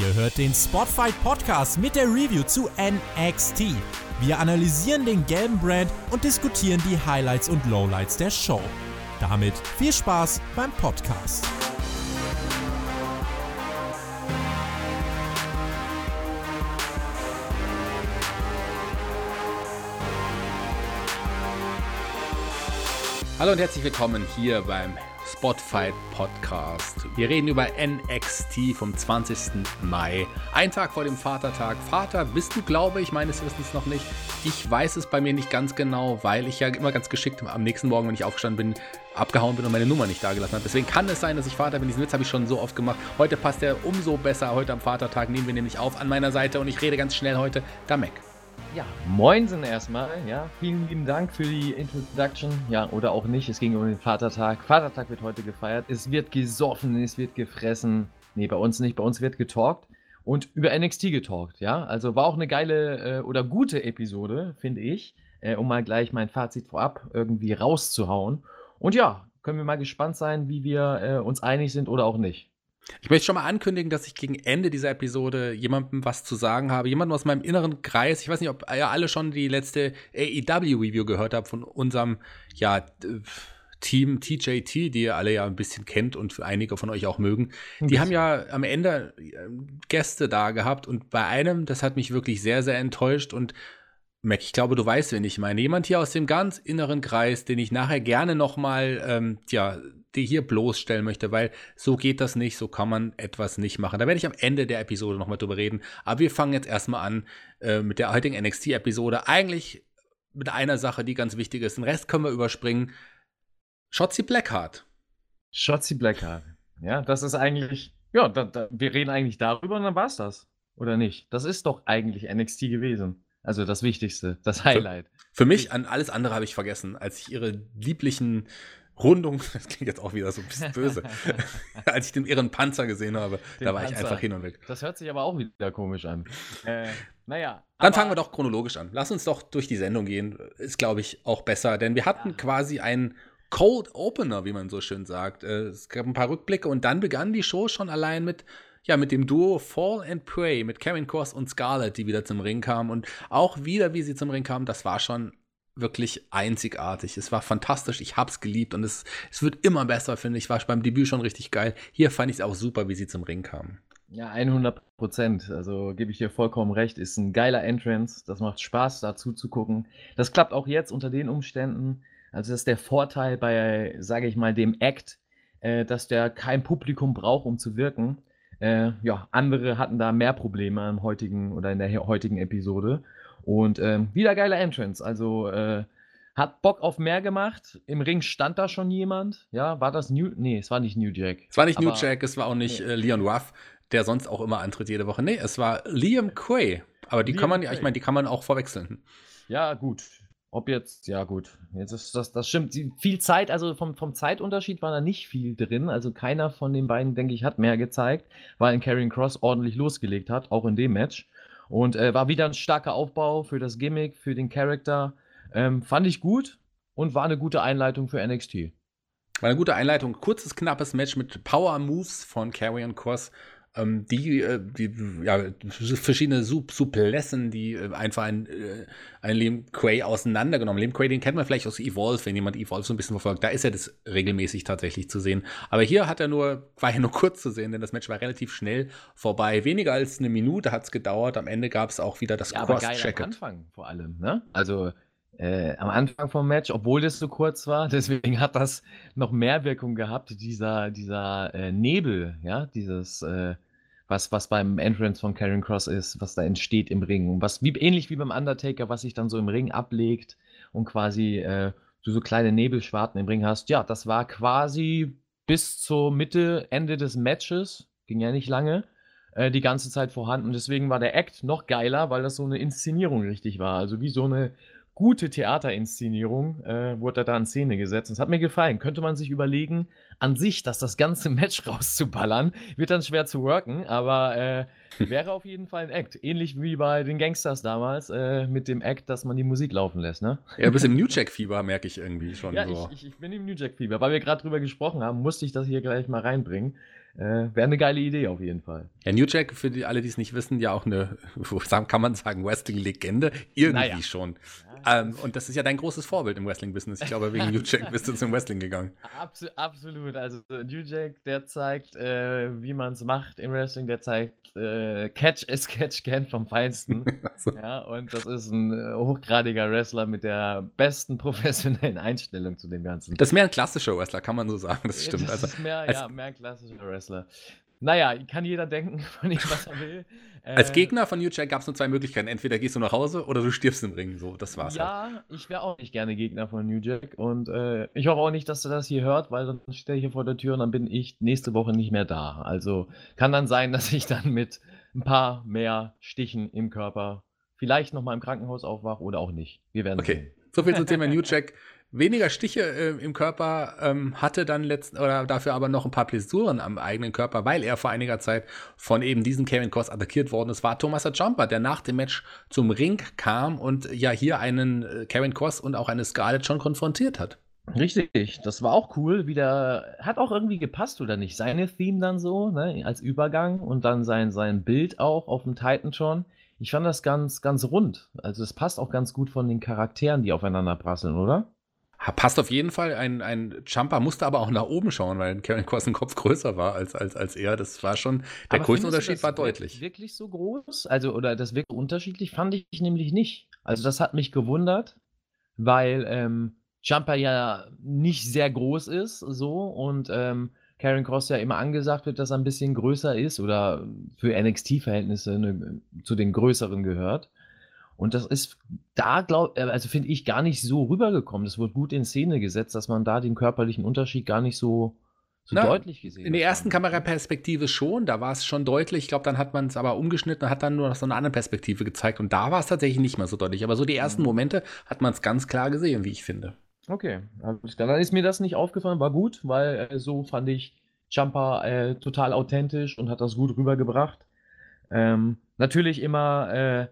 Ihr hört den Spotfight Podcast mit der Review zu NXT. Wir analysieren den gelben Brand und diskutieren die Highlights und Lowlights der Show. Damit viel Spaß beim Podcast. Hallo und herzlich willkommen hier beim Spotfight Podcast. Wir reden über NXT vom 20. Mai. Ein Tag vor dem Vatertag. Vater bist du, glaube ich, meines Wissens noch nicht. Ich weiß es bei mir nicht ganz genau, weil ich ja immer ganz geschickt am nächsten Morgen, wenn ich aufgestanden bin, abgehauen bin und meine Nummer nicht dagelassen habe. Deswegen kann es sein, dass ich Vater bin. Diesen Witz habe ich schon so oft gemacht. Heute passt er umso besser. Heute am Vatertag nehmen wir nämlich auf an meiner Seite und ich rede ganz schnell heute. Damek. Ja, moinsen erstmal, ja, vielen lieben Dank für die Introduction, ja, oder auch nicht, es ging um den Vatertag. Vatertag wird heute gefeiert, es wird gesoffen, es wird gefressen, nee, bei uns nicht, bei uns wird getalkt und über NXT getalkt, ja, also war auch eine geile oder gute Episode, finde ich, um mal gleich mein Fazit vorab irgendwie rauszuhauen und ja, können wir mal gespannt sein, wie wir uns einig sind oder auch nicht. Ich möchte schon mal ankündigen, dass ich gegen Ende dieser Episode jemandem was zu sagen habe. Jemanden aus meinem inneren Kreis. Ich weiß nicht, ob ihr alle schon die letzte AEW-Review gehört habt von unserem, ja, Team TJT, die ihr alle ja ein bisschen kennt und einige von euch auch mögen. Die haben ja am Ende Gäste da gehabt und bei einem, das hat mich wirklich sehr, sehr enttäuscht und Mac, ich glaube, du weißt, wen ich meine. Jemand hier aus dem ganz inneren Kreis, den ich nachher gerne nochmal, die hier bloßstellen möchte, weil so geht das nicht, so kann man etwas nicht machen. Da werde ich am Ende der Episode nochmal drüber reden. Aber wir fangen jetzt erstmal an mit der heutigen NXT-Episode. Eigentlich mit einer Sache, die ganz wichtig ist. Den Rest können wir überspringen. Shotzi Blackheart. Shotzi Blackheart. Ja, das ist eigentlich, ja, wir reden eigentlich darüber und dann war's das. Oder nicht? Das ist doch eigentlich NXT gewesen. Also das Wichtigste, das Highlight. Für mich, an alles andere habe ich vergessen, als ich ihre lieblichen Rundungen, das klingt jetzt auch wieder so ein bisschen böse, als ich den irren Panzer gesehen habe, da war ich einfach hin und weg. Das hört sich aber auch wieder komisch an. Naja. Dann fangen wir doch chronologisch an. Lass uns doch durch die Sendung gehen, ist glaube ich auch besser, denn wir hatten quasi einen Cold Opener, wie man so schön sagt. Es gab ein paar Rückblicke und dann begann die Show schon allein mit dem Duo Fall and Pray, mit Karrion Kross und Scarlett, die wieder zum Ring kamen. Und auch wieder, wie sie zum Ring kamen, das war schon wirklich einzigartig. Es war fantastisch, ich hab's geliebt. Und es wird immer besser, finde ich. War beim Debüt schon richtig geil. Hier fand ich es auch super, wie sie zum Ring kamen. Ja, 100%. Also gebe ich dir vollkommen recht. Ist ein geiler Entrance. Das macht Spaß, dazu zu gucken. Das klappt auch jetzt unter den Umständen. Also das ist der Vorteil bei, sage ich mal, dem Act, dass der kein Publikum braucht, um zu wirken. Andere hatten da mehr Probleme in der heutigen Episode. Und wieder geiler Entrance. Also hat Bock auf mehr gemacht. Im Ring stand da schon jemand. Ja, war das New? Nee, es war nicht New Jack. Es war nicht New Jack, es war auch nicht Leon Ruff, der sonst auch immer antritt jede Woche. Nee, es war Liam Gray. Aber die kann man auch verwechseln. Ja, gut. Jetzt ist das stimmt. Viel Zeit, also vom Zeitunterschied war da nicht viel drin. Also keiner von den beiden, denke ich, hat mehr gezeigt, weil Karrion Kross ordentlich losgelegt hat, auch in dem Match. Und war wieder ein starker Aufbau für das Gimmick, für den Charakter. Fand ich gut und war eine gute Einleitung für NXT. War eine gute Einleitung. Kurzes, knappes Match mit Power Moves von Karrion Kross. Verschiedene Supplessen, die einfach einen Liam Gray auseinandergenommen. Liam Gray, den kennt man vielleicht aus Evolve, wenn jemand Evolve so ein bisschen verfolgt. Da ist er das regelmäßig tatsächlich zu sehen. Aber hier war er nur kurz zu sehen, denn das Match war relativ schnell vorbei. Weniger als eine Minute hat es gedauert. Am Ende gab es auch wieder das Cross-Check. Am Anfang vor allem, ne? Also am Anfang vom Match, obwohl das so kurz war, deswegen hat das noch mehr Wirkung gehabt, dieser Nebel, ja, dieses, was beim Entrance von Karrion Kross ist, was da entsteht im Ring und was ähnlich wie beim Undertaker, was sich dann so im Ring ablegt und quasi du so kleine Nebelschwarten im Ring hast. Ja, das war quasi bis zur Ende des Matches, ging ja nicht lange, die ganze Zeit vorhanden und deswegen war der Act noch geiler, weil das so eine Inszenierung richtig war, also wie so eine gute Theaterinszenierung wurde da in Szene gesetzt und es hat mir gefallen. Könnte man sich überlegen, an sich, dass das ganze Match rauszuballern, wird dann schwer zu worken, aber wäre auf jeden Fall ein Act. Ähnlich wie bei den Gangsters damals mit dem Act, dass man die Musik laufen lässt, ne? Ja, du bist im New Jack-Fieber, merke ich irgendwie schon. Ja, so. Ich bin im New Jack-Fieber. Weil wir gerade drüber gesprochen haben, musste ich das hier gleich mal reinbringen. Wäre eine geile Idee auf jeden Fall. Ja, New Jack, für die, alle, die es nicht wissen, ja auch eine, kann man sagen, Wrestling-Legende. Irgendwie schon. Und das ist ja dein großes Vorbild im Wrestling-Business. Ich glaube, wegen New Jack bist du zum Wrestling gegangen. Absolut. Also New Jack, der zeigt, wie man es macht im Wrestling. Der zeigt, Catch is Catch Can vom Feinsten. Also. Ja, und das ist ein hochgradiger Wrestler mit der besten professionellen Einstellung zu dem Ganzen. Das ist mehr ein klassischer Wrestler, kann man so sagen. Das stimmt. Das ist mehr, also, ja, mehr ein klassischer Wrestler. Naja, kann jeder denken von dem, was er will. Als Gegner von New Jack gab es nur zwei Möglichkeiten. Entweder gehst du nach Hause oder du stirbst im Ring. So, das war's. Ja, halt. Ich wäre auch nicht gerne Gegner von New Jack. Und ich hoffe auch nicht, dass du das hier hört, weil dann steht er hier vor der Tür und dann bin ich nächste Woche nicht mehr da. Also kann dann sein, dass ich dann mit ein paar mehr Stichen im Körper vielleicht nochmal im Krankenhaus aufwache oder auch nicht. Wir werden sehen. So viel zum Thema New Jack. Weniger Stiche im Körper hatte dann dafür aber noch ein paar Blessuren am eigenen Körper, weil er vor einiger Zeit von eben diesem Karrion Kross attackiert worden ist. War Tommaso Ciampa, der nach dem Match zum Ring kam und ja hier einen Karrion Kross und auch eine Scarlett schon konfrontiert hat. Richtig, das war auch cool. Wieder hat auch irgendwie gepasst, oder nicht? Seine Theme dann so, ne, als Übergang und dann sein Bild auch auf dem Titan schon. Ich fand das ganz, ganz rund. Also es passt auch ganz gut von den Charakteren, die aufeinander prasseln, oder? Passt auf jeden Fall. Ein Ciampa musste aber auch nach oben schauen, weil Karrion Kross ein Kopf größer war als er. Das war schon, der Größenunterschied war deutlich. Wirklich so groß? Also, oder das wirklich unterschiedlich fand ich nämlich nicht. Also, das hat mich gewundert, weil Ciampa ja nicht sehr groß ist, so, und Karrion Kross ja immer angesagt wird, dass er ein bisschen größer ist oder für NXT-Verhältnisse zu den größeren gehört. Und das ist finde ich, gar nicht so rübergekommen. Das wurde gut in Szene gesetzt, dass man da den körperlichen Unterschied gar nicht so deutlich gesehen hat. In der ersten Kameraperspektive schon, da war es schon deutlich. Ich glaube, dann hat man es aber umgeschnitten und hat dann nur noch so eine andere Perspektive gezeigt. Und da war es tatsächlich nicht mehr so deutlich. Aber so die ersten Momente hat man es ganz klar gesehen, wie ich finde. Okay, dann ist mir das nicht aufgefallen, war gut, weil so fand ich Ciampa total authentisch und hat das gut rübergebracht. Natürlich immer...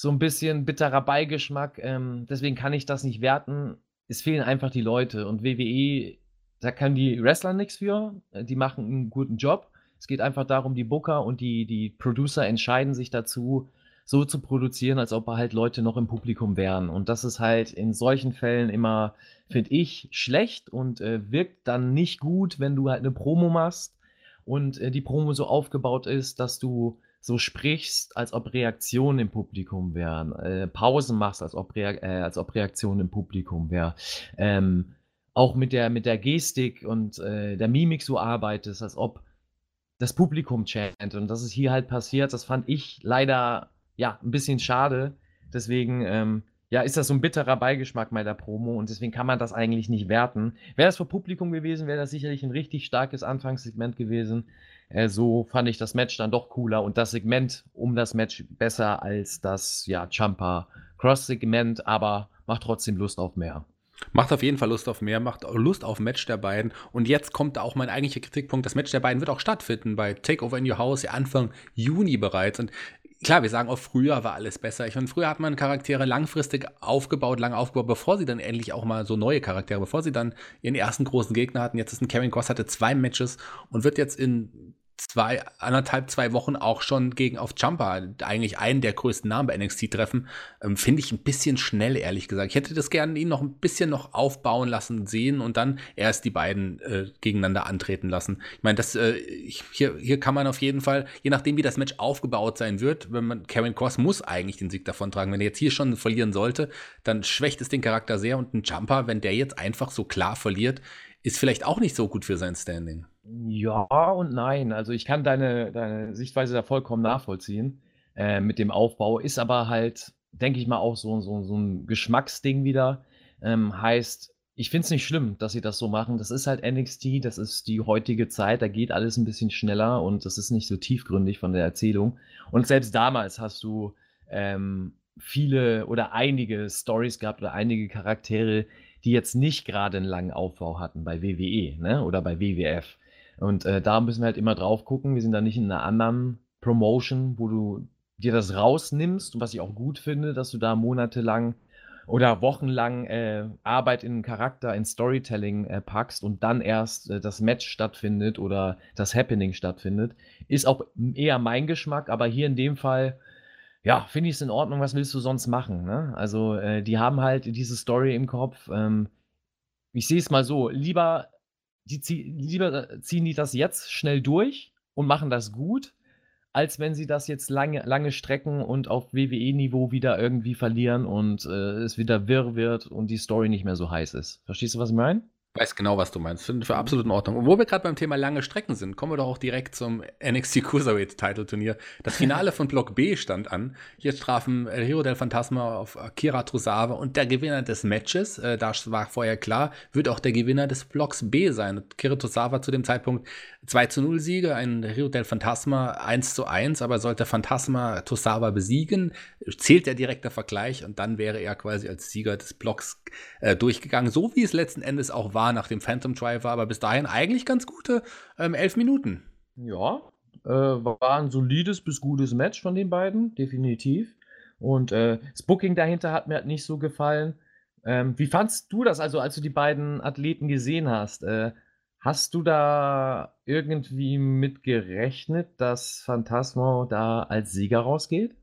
so ein bisschen bitterer Beigeschmack, deswegen kann ich das nicht werten. Es fehlen einfach die Leute und WWE, da können die Wrestler nichts für, die machen einen guten Job. Es geht einfach darum, die Booker und die Producer entscheiden sich dazu, so zu produzieren, als ob halt Leute noch im Publikum wären. Und das ist halt in solchen Fällen immer, finde ich, schlecht und wirkt dann nicht gut, wenn du halt eine Promo machst und die Promo so aufgebaut ist, dass du so sprichst, als ob Reaktionen im Publikum wären, Pausen machst, als ob Reaktionen im Publikum wären, auch mit der Gestik und der Mimik so arbeitest, als ob das Publikum chant, und das ist hier halt passiert. Das fand ich leider ja ein bisschen schade, deswegen ist das so ein bitterer Beigeschmack bei der Promo und deswegen kann man das eigentlich nicht werten. Wäre das vor Publikum gewesen, wäre das sicherlich ein richtig starkes Anfangssegment gewesen. So fand ich das Match dann doch cooler und das Segment um das Match besser als das Ciampa-Cross-Segment, aber macht trotzdem Lust auf mehr. Macht auf jeden Fall Lust auf mehr, macht Lust auf Match der beiden. Und jetzt kommt auch mein eigentlicher Kritikpunkt. Das Match der beiden wird auch stattfinden bei Takeover in Your House, ja Anfang Juni bereits. Und klar, wir sagen auch, früher war alles besser. Ich meine, früher hat man Charaktere langfristig aufgebaut, bevor sie dann endlich auch mal so neue Charaktere, bevor sie dann ihren ersten großen Gegner hatten. Jetzt ist ein Karrion Kross, hatte 2 Matches und wird jetzt in 2 Wochen auch schon gegen auf Ciampa, eigentlich einen der größten Namen bei NXT treffen, finde ich ein bisschen schnell, ehrlich gesagt. Ich hätte das gerne ihn noch ein bisschen noch aufbauen lassen, sehen und dann erst die beiden gegeneinander antreten lassen. Ich meine, hier kann man auf jeden Fall, je nachdem wie das Match aufgebaut sein wird, Karrion Kross muss eigentlich den Sieg davontragen. Wenn er jetzt hier schon verlieren sollte, dann schwächt es den Charakter sehr, und ein Ciampa, wenn der jetzt einfach so klar verliert, ist vielleicht auch nicht so gut für sein Standing. Ja und nein. Also ich kann deine Sichtweise da vollkommen nachvollziehen mit dem Aufbau. Ist aber halt, denke ich mal, auch so ein Geschmacksding wieder. Heißt, ich finde es nicht schlimm, dass sie das so machen. Das ist halt NXT, das ist die heutige Zeit. Da geht alles ein bisschen schneller und das ist nicht so tiefgründig von der Erzählung. Und selbst damals hast du viele oder einige Storys gehabt oder einige Charaktere, die jetzt nicht gerade einen langen Aufbau hatten bei WWE, ne? Oder bei WWF. Und da müssen wir halt immer drauf gucken. Wir sind da nicht in einer anderen Promotion, wo du dir das rausnimmst, was ich auch gut finde, dass du da monatelang oder wochenlang Arbeit in Charakter, in Storytelling packst und dann erst das Match stattfindet oder das Happening stattfindet, ist auch eher mein Geschmack, aber hier in dem Fall, ja, finde ich es in Ordnung, was willst du sonst machen, ne? Also die haben halt diese Story im Kopf, ich sehe es mal so, lieber ziehen die das jetzt schnell durch und machen das gut, als wenn sie das jetzt lange strecken und auf WWE-Niveau wieder irgendwie verlieren und es wieder wirr wird und die Story nicht mehr so heiß ist. Verstehst du, was ich meine? Ich weiß genau, was du meinst. Finde ich absolut in Ordnung. Und wo wir gerade beim Thema lange Strecken sind, kommen wir doch auch direkt zum NXT Cruiserweight-Title-Turnier. Das Finale von Block B stand an. Hier trafen El Hijo del Fantasma auf Akira Tozawa und der Gewinner des Matches, das war vorher klar, wird auch der Gewinner des Blocks B sein. Akira Tozawa zu dem Zeitpunkt 2:0-Siege, ein El Hijo del Fantasma 1:1, aber sollte Fantasma Tozawa besiegen, zählt der direkte Vergleich und dann wäre er quasi als Sieger des Blocks durchgegangen, so wie es letzten Endes auch war nach dem Phantom Driver, aber bis dahin eigentlich ganz gute 11 Minuten. Ja, war ein solides bis gutes Match von den beiden, definitiv. Und das Booking dahinter hat mir halt nicht so gefallen. Wie fandst du das, also als du die beiden Athleten gesehen hast? Hast du da irgendwie mit gerechnet, dass Phantasmo da als Sieger rausgeht?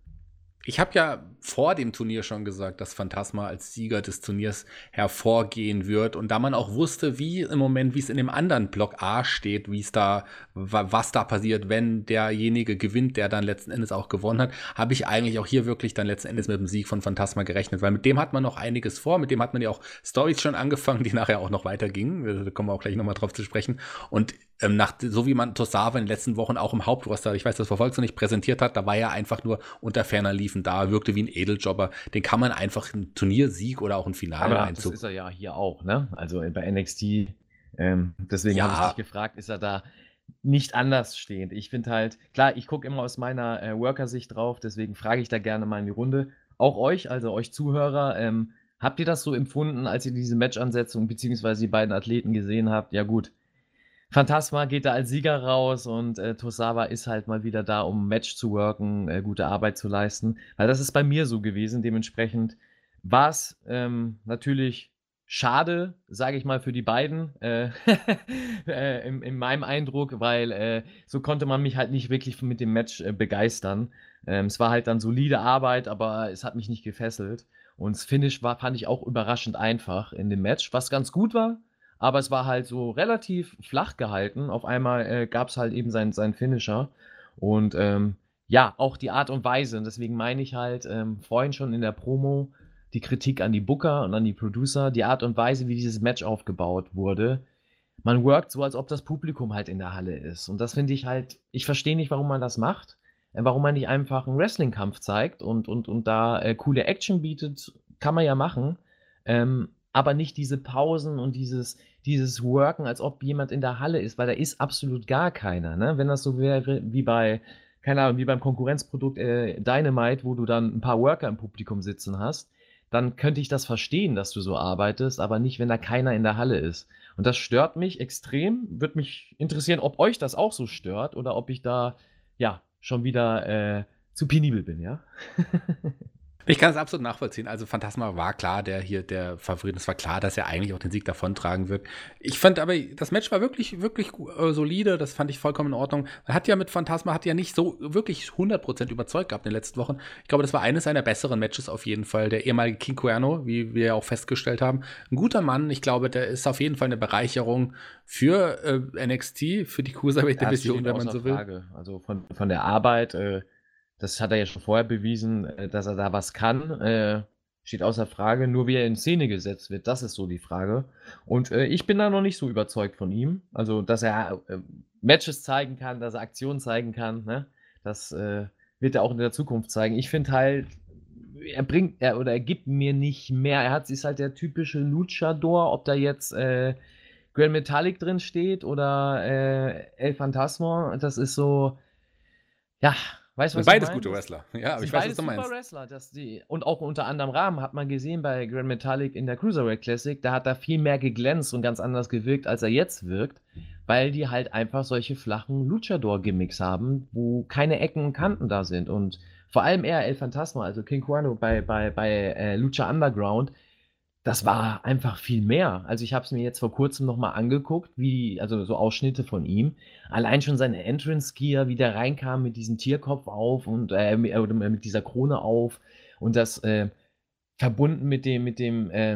Ich habe ja vor dem Turnier schon gesagt, dass Phantasma als Sieger des Turniers hervorgehen wird. Und da man auch wusste, wie im Moment, wie es in dem anderen Block A steht, wie es da, was da passiert, wenn derjenige gewinnt, der dann letzten Endes auch gewonnen hat, habe ich eigentlich auch hier wirklich dann letzten Endes mit dem Sieg von Phantasma gerechnet. Weil mit dem hat man noch einiges vor, mit dem hat man ja auch Storys schon angefangen, die nachher auch noch weitergingen. Da kommen wir auch gleich nochmal drauf zu sprechen. Und so wie man Tozawa in den letzten Wochen auch im Hauptroster, ich weiß, das verfolgst du nicht, präsentiert hat, da war er einfach nur unter ferner Liefen da, wirkte wie ein Edeljobber, den kann man einfach einen Turniersieg oder auch ein Finale einzug. Das ist er ja hier auch, ne? Also bei NXT, deswegen ja. Habe ich dich gefragt, ist er da nicht anders stehend? Ich finde halt, klar, ich gucke immer aus meiner Worker-Sicht drauf, deswegen frage ich da gerne mal in die Runde. Auch euch, also euch Zuhörer, habt ihr das so empfunden, als ihr diese Match-Ansetzung beziehungsweise die beiden Athleten gesehen habt? Ja gut, Phantasma geht da als Sieger raus und Tozawa ist halt mal wieder da, um Match zu worken, gute Arbeit zu leisten. Weil das ist bei mir so gewesen. Dementsprechend war es natürlich schade, sage ich mal, für die beiden in meinem Eindruck, weil so konnte man mich halt nicht wirklich mit dem Match begeistern. Es war halt dann solide Arbeit, aber es hat mich nicht gefesselt. Und das Finish fand ich auch überraschend einfach in dem Match, was ganz gut war. Aber es war halt so relativ flach gehalten. Auf einmal gab es halt eben seinen Finisher. Und ja, auch die Art und Weise. Und deswegen meine ich halt vorhin schon in der Promo die Kritik an die Booker und an die Producer, die Art und Weise, wie dieses Match aufgebaut wurde. Man workt so, als ob das Publikum halt in der Halle ist. Und das finde ich halt, ich verstehe nicht, warum man das macht. Warum man nicht einfach einen Wrestling-Kampf zeigt und da coole Action bietet, kann man ja machen. Aber nicht diese Pausen und dieses Worken, als ob jemand in der Halle ist, weil da ist absolut gar keiner, ne? Wenn das so wäre wie bei, keine Ahnung, wie beim Konkurrenzprodukt Dynamite, wo du dann ein paar Worker im Publikum sitzen hast, dann könnte ich das verstehen, dass du so arbeitest, aber nicht, wenn da keiner in der Halle ist. Und das stört mich extrem, würde mich interessieren, ob euch das auch so stört oder ob ich da, ja, schon wieder zu penibel bin, ja? Ich kann es absolut nachvollziehen. Also Phantasma war klar, der Favorit. Es war klar, dass er eigentlich auch den Sieg davontragen wird. Ich fand aber, das Match war wirklich, wirklich solide. Das fand ich vollkommen in Ordnung. Man hat ja mit Phantasma nicht so wirklich 100% überzeugt gehabt in den letzten Wochen. Ich glaube, das war eines seiner besseren Matches auf jeden Fall. Der ehemalige King Cuerno, wie wir ja auch festgestellt haben. Ein guter Mann. Ich glaube, der ist auf jeden Fall eine Bereicherung für NXT, für die Cruiserweight-Division, wenn man so will. Frage. Also von der Arbeit, das hat er ja schon vorher bewiesen, dass er da was kann, steht außer Frage. Nur wie er in Szene gesetzt wird, das ist so die Frage. Und ich bin da noch nicht so überzeugt von ihm. Also, dass er Matches zeigen kann, dass er Aktionen zeigen kann, ne? Das wird er auch in der Zukunft zeigen. Ich finde halt, er gibt mir nicht mehr. Ist halt der typische Luchador, ob da jetzt Gran Metalik drin steht oder El Fantasma. Das ist so, ja, Weißt, was beides gute Wrestler. Ja, aber ich weiß, was du meinst. Super Wrestler, dass die, und auch unter anderem Rahmen hat man gesehen bei Gran Metalik in der Cruiserweight Classic, da hat er viel mehr geglänzt und ganz anders gewirkt, als er jetzt wirkt, weil die halt einfach solche flachen Luchador-Gimmicks haben, wo keine Ecken und Kanten da sind. Und vor allem er, El Fantasma, also King Cuerno bei Lucha Underground, das war einfach viel mehr. Also ich habe es mir jetzt vor kurzem nochmal angeguckt, wie, also so Ausschnitte von ihm. Allein schon seine Entrance-Gear, wie der reinkam mit diesem Tierkopf auf und mit dieser Krone auf und das verbunden mit der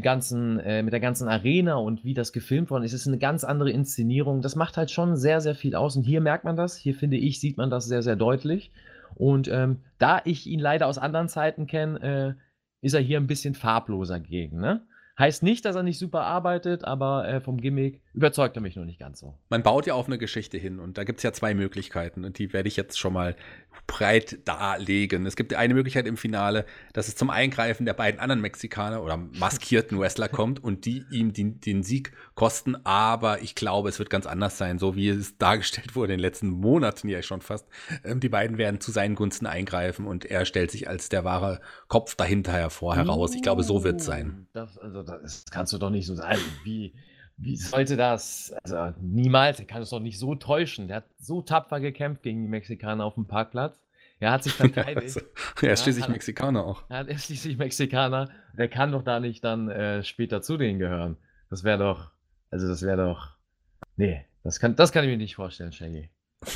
ganzen Arena und wie das gefilmt worden ist. Es ist eine ganz andere Inszenierung. Das macht halt schon sehr, sehr viel aus. Und hier merkt man das. Hier, finde ich, sieht man das sehr, sehr deutlich. Und da ich ihn leider aus anderen Zeiten kenne, ist er hier ein bisschen farbloser gegen, ne? Heißt nicht, dass er nicht super arbeitet, aber vom Gimmick überzeugt er mich noch nicht ganz so. Man baut ja auf eine Geschichte hin und da gibt es ja zwei Möglichkeiten und die werde ich jetzt schon mal breit darlegen. Es gibt eine Möglichkeit im Finale, dass es zum Eingreifen der beiden anderen Mexikaner oder maskierten Wrestler kommt und die ihm den Sieg kosten, aber ich glaube, es wird ganz anders sein, so wie es dargestellt wurde in den letzten Monaten ja schon fast. Die beiden werden zu seinen Gunsten eingreifen und er stellt sich als der wahre Kopf dahinter heraus. Ich glaube, so wird es sein. Das kannst du doch nicht so sagen. Wie sollte das? Also niemals, er kann es doch nicht so täuschen. Der hat so tapfer gekämpft gegen die Mexikaner auf dem Parkplatz. Er hat sich verteidigt. Er ist schließlich Mexikaner auch. Er ist schließlich Mexikaner. Der kann doch da nicht dann später zu denen gehören. Nee, das kann ich mir nicht vorstellen, Shaggy.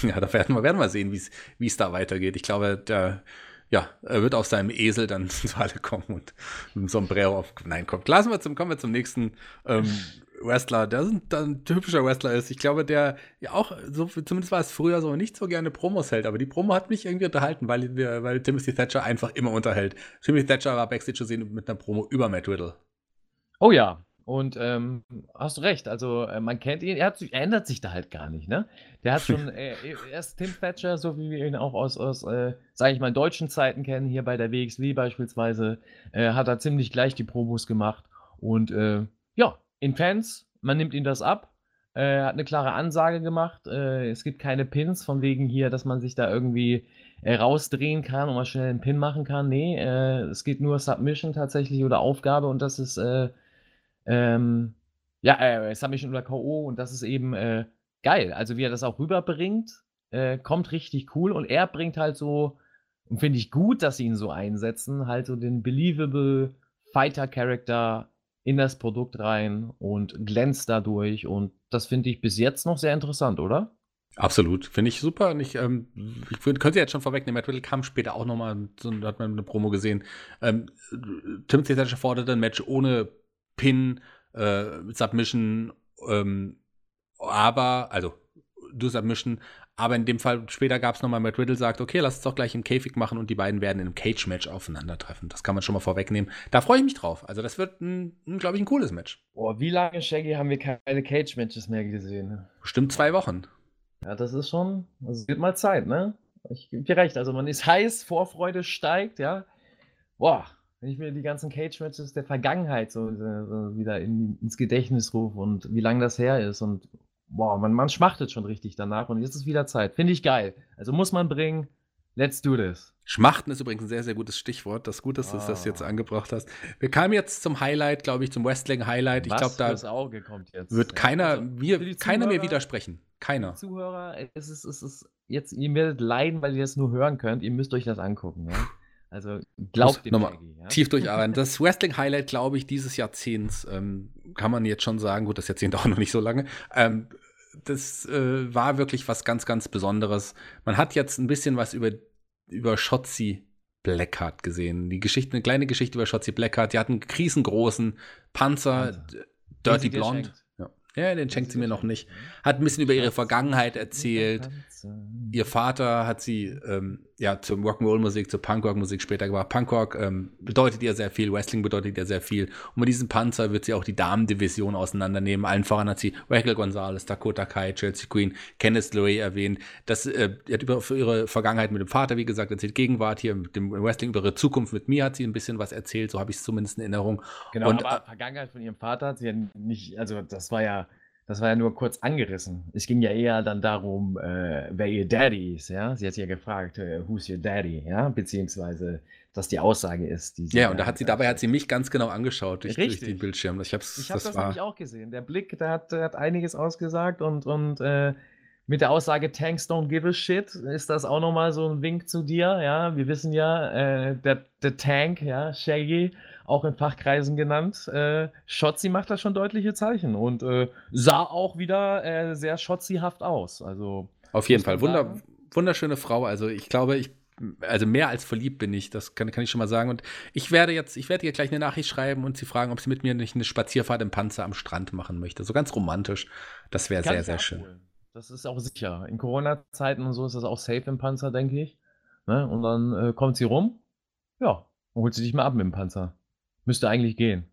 Ja, da werden wir sehen, wie es da weitergeht. Ich glaube, er wird auf seinem Esel dann zur Halle kommen und mit dem Sombrero kommt. Kommen wir zum nächsten Wrestler, der ein typischer Wrestler ist. Ich glaube, der ja auch, so, zumindest war es früher so, nicht so gerne Promos hält, aber die Promo hat mich irgendwie unterhalten, weil Timothy Thatcher einfach immer unterhält. Timothy Thatcher war Backstage zu sehen mit einer Promo über Matt Riddle. Oh ja, und hast du recht, also man kennt ihn, er ändert sich da halt gar nicht, ne? Der hat schon, er ist Tim Thatcher, so wie wir ihn auch aus sage ich mal, deutschen Zeiten kennen, hier bei der WXW beispielsweise, hat er ziemlich gleich die Promos gemacht und in Fans, man nimmt ihm das ab, hat eine klare Ansage gemacht, es gibt keine Pins, von wegen hier, dass man sich da irgendwie rausdrehen kann und mal schnell einen Pin machen kann, nee, es geht nur Submission tatsächlich oder Aufgabe und das ist, Submission oder K.O. und das ist eben geil, also wie er das auch rüberbringt, kommt richtig cool und er bringt halt so, und finde ich gut, dass sie ihn so einsetzen, halt so den believable Fighter-Charakter in das Produkt rein und glänzt dadurch und das finde ich bis jetzt noch sehr interessant, oder? Absolut, finde ich super. Ich könnte jetzt schon vorwegnehmen, Matt Riddle kam später auch nochmal, hat man eine Promo gesehen. Timothy Thatcher forderte ein Match ohne Pin, Submission, aber in dem Fall später gab es nochmal, Matt Riddle sagt, okay, lass es doch gleich im Käfig machen und die beiden werden in einem Cage-Match aufeinandertreffen. Das kann man schon mal vorwegnehmen. Da freue ich mich drauf. Also das wird, glaube ich, ein cooles Match. Boah, wie lange, Shaggy, haben wir keine Cage-Matches mehr gesehen? Bestimmt 2 Wochen. Ja, das ist schon, also es wird mal Zeit, ne? Ich gebe dir recht, also man ist heiß, Vorfreude steigt, ja. Boah, wenn ich mir die ganzen Cage-Matches der Vergangenheit so wieder ins Gedächtnis rufe und wie lange das her ist und boah, man schmachtet schon richtig danach und jetzt ist wieder Zeit. Finde ich geil. Also muss man bringen, let's do this. Schmachten ist übrigens ein sehr, sehr gutes Stichwort. Das Gute ist, dass du das jetzt angebracht hast. Wir kamen jetzt zum Highlight, glaube ich, zum Wrestling-Highlight. Ich glaube, da Auge kommt jetzt. Wird keiner mehr widersprechen. Keiner. Zuhörer, es ist jetzt, ihr werdet leiden, weil ihr das nur hören könnt. Ihr müsst euch das angucken, ja. Also glaubt dem Maggie, ja? Tief durcharbeiten. Das Wrestling-Highlight, glaube ich, dieses Jahrzehnts, kann man jetzt schon sagen, gut, das Jahrzehnt auch noch nicht so lange, das war wirklich was ganz, ganz Besonderes. Man hat jetzt ein bisschen was über Shotzi Blackheart gesehen. Eine kleine Geschichte über Shotzi Blackheart. Die hat einen riesengroßen Panzer, also, Dirty Blonde. Ja, den schenkt sie mir noch nicht. Hat ein bisschen über ihre Vergangenheit erzählt. Ihr Vater hat sie zur Rock'n'Roll-Musik, zur Punkrock-Musik später gebracht. Punkrock bedeutet ihr sehr viel, Wrestling bedeutet ihr sehr viel. Und mit diesem Panzer wird sie auch die Damen-Division auseinandernehmen. Allen voran hat sie Raquel Gonzalez, Dakota Kai, Chelsea Green, Candice LeRae erwähnt. Das hat über ihre Vergangenheit mit dem Vater, wie gesagt, erzählt. Gegenwart hier mit dem Wrestling, über ihre Zukunft mit mir hat sie ein bisschen was erzählt. So habe ich es zumindest in Erinnerung. Genau, und, aber Vergangenheit von ihrem Vater hat sie ja nicht, also das war ja Das war ja nur kurz angerissen. Es ging ja eher dann darum, wer ihr Daddy ist, ja? Sie hat ja gefragt, who's your daddy, ja? Beziehungsweise, dass die Aussage ist. Die sie ja, und da hat sie, dabei hat sie mich ganz genau angeschaut durch den Bildschirm. Ich habe das nämlich auch gesehen. Der Blick, der hat einiges ausgesagt und mit der Aussage Tanks don't give a shit ist das auch nochmal so ein Wink zu dir, ja? Wir wissen ja, der Tank, ja, Shaggy, auch in Fachkreisen genannt, Shotzi macht da schon deutliche Zeichen und sah auch wieder sehr Shotzi-haft aus. Also, auf jeden Fall, wunderschöne Frau. Also ich glaube, also mehr als verliebt bin ich, das kann ich schon mal sagen. Und ich werde ihr gleich eine Nachricht schreiben und sie fragen, ob sie mit mir nicht eine Spazierfahrt im Panzer am Strand machen möchte. So ganz romantisch. Das wäre sehr, sehr schön. Das ist auch sicher. In Corona-Zeiten und so ist das auch safe im Panzer, denke ich. Ne? Und dann kommt sie rum, ja, und holt sie dich mal ab mit dem Panzer. Müsste eigentlich gehen.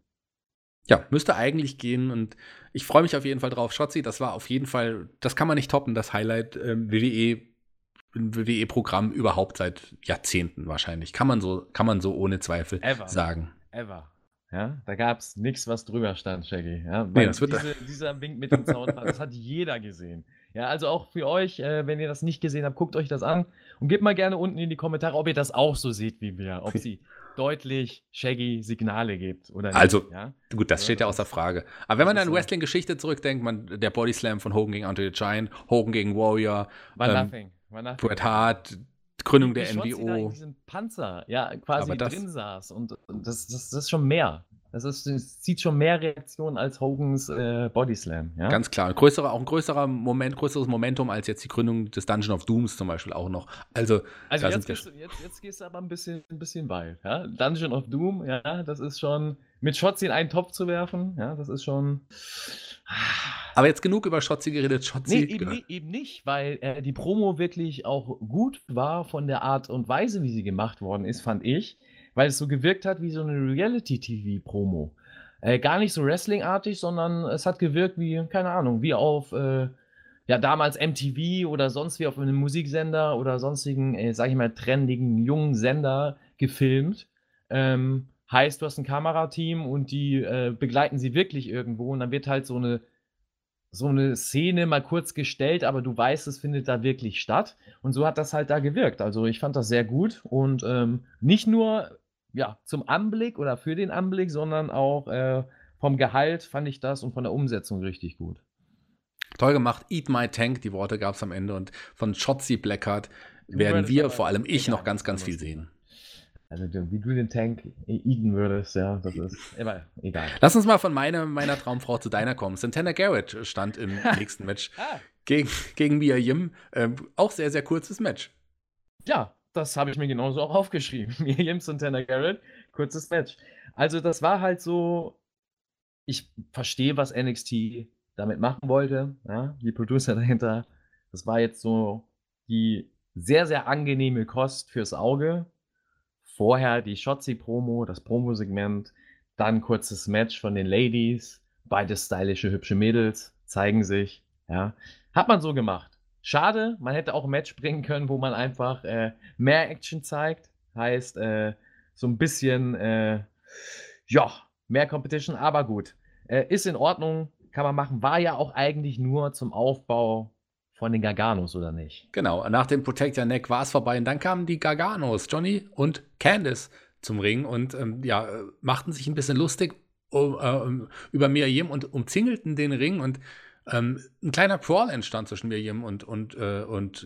Ja, müsste eigentlich gehen und ich freue mich auf jeden Fall drauf. Shotzi, das war auf jeden Fall, das kann man nicht toppen, das Highlight WWE-Programm überhaupt seit Jahrzehnten wahrscheinlich. Kann man so ohne Zweifel sagen. Ever. Ja, da gab es nichts, was drüber stand, Shaggy. Ja, nee, dieser Wink mit dem Zaunfall, das hat jeder gesehen. Ja, also auch für euch, wenn ihr das nicht gesehen habt, guckt euch das an und gebt mal gerne unten in die Kommentare, ob ihr das auch so seht wie wir, ob sie deutlich Shaggy Signale gibt oder nicht. Also, ja? Gut, das steht ja außer Frage. Aber wenn man an Wrestling-Geschichte zurückdenkt, der Body Slam von Hogan gegen Andre the Giant, Hogan gegen Warrior, Bret Hart, Gründung der NWO. Shotzi da in diesem Panzer, ja, quasi drin saß und das ist schon mehr. Das zieht schon mehr Reaktionen als Hogans Body Slam. Ja? Ganz klar. Größeres Momentum als jetzt die Gründung des Dungeon of Dooms zum Beispiel auch noch. Also jetzt gehst du aber ein bisschen weit. Ja? Dungeon of Doom, ja, das ist schon, mit Shotzi in einen Topf zu werfen, ja, das ist schon. Aber jetzt genug über Shotzi geredet. Eben nicht, weil die Promo wirklich auch gut war von der Art und Weise, wie sie gemacht worden ist, fand ich. Weil es so gewirkt hat wie so eine Reality-TV-Promo. Gar nicht so Wrestling-artig, sondern es hat gewirkt wie, keine Ahnung, wie auf damals MTV oder sonst wie auf einem Musiksender oder sonstigen, sag ich mal, trendigen, jungen Sender gefilmt. Heißt, du hast ein Kamerateam und die begleiten sie wirklich irgendwo und dann wird halt so eine Szene mal kurz gestellt, aber du weißt, es findet da wirklich statt. Und so hat das halt da gewirkt. Also ich fand das sehr gut und nicht nur zum Anblick oder für den Anblick, sondern auch vom Gehalt fand ich das und von der Umsetzung richtig gut. Toll gemacht. Eat my tank, die Worte gab es am Ende. Und von Shotzi Blackheart werden wir, vor allem ich, noch ganz, ganz viel sehen. Also wie du den Tank eaten würdest, ja, das ist immer egal. Lass uns mal von meiner Traumfrau zu deiner kommen. Santana Garrett stand im nächsten Match gegen Mia Yim. Auch sehr, sehr kurzes Match. Ja, das habe ich mir genauso auch aufgeschrieben. Mia Yim, Santana Garrett, kurzes Match. Also das war halt so, ich verstehe, was NXT damit machen wollte, ja, die Producer dahinter. Das war jetzt so die sehr, sehr angenehme Kost fürs Auge. Vorher die Shotzi-Promo, das Promo-Segment, dann kurzes Match von den Ladies, beide stylische, hübsche Mädels, zeigen sich, ja. Hat man so gemacht. Schade, man hätte auch ein Match bringen können, wo man einfach mehr Action zeigt, heißt so ein bisschen, mehr Competition, aber gut. Ist in Ordnung, kann man machen, war ja auch eigentlich nur zum Aufbau von den Garganos, oder nicht? Genau, nach dem Protect Your Neck war es vorbei und dann kamen die Garganos, Johnny und Candice, zum Ring und machten sich ein bisschen lustig über Mia Yim und umzingelten den Ring und ein kleiner Brawl entstand zwischen Mia Yim und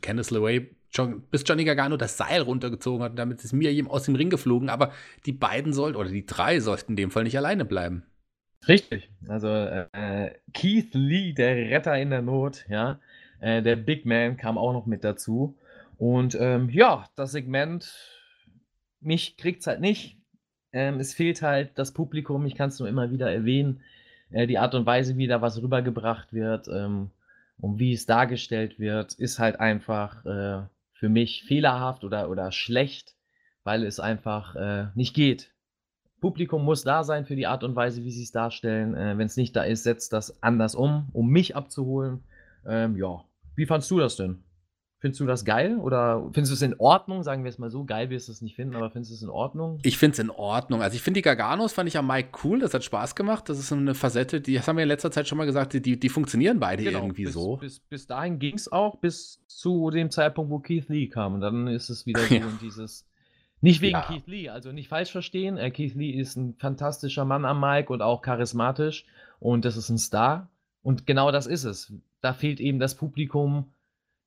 Candice LeRae, bis Johnny Gargano das Seil runtergezogen hat und damit ist Mia Yim aus dem Ring geflogen, aber die beiden sollten in dem Fall nicht alleine bleiben. Richtig, also Keith Lee, der Retter in der Not, ja, der Big Man kam auch noch mit dazu. Und das Segment, mich kriegt es halt nicht. Es fehlt halt das Publikum, ich kann es nur immer wieder erwähnen. Die Art und Weise, wie da was rübergebracht wird und wie es dargestellt wird, ist halt einfach für mich fehlerhaft oder schlecht, weil es einfach nicht geht. Publikum muss da sein für die Art und Weise, wie sie es darstellen. Wenn es nicht da ist, setzt das anders um mich abzuholen. Wie fandst du das denn? Findest du das geil oder findest du es in Ordnung? Sagen wir es mal so, geil wirst du es nicht finden, aber findest du es in Ordnung? Ich finde es in Ordnung. Also ich finde die Garganos, fand ich am Mic cool, das hat Spaß gemacht. Das ist eine Facette, die, das haben wir in letzter Zeit schon mal gesagt, die funktionieren beide genau, irgendwie bis, so. Bis dahin ging es auch, bis zu dem Zeitpunkt, wo Keith Lee kam. Und dann ist es wieder so ja. Und dieses, nicht wegen ja. Keith Lee, also nicht falsch verstehen. Keith Lee ist ein fantastischer Mann am Mic und auch charismatisch und das ist ein Star. Und genau das ist es. Da fehlt eben das Publikum,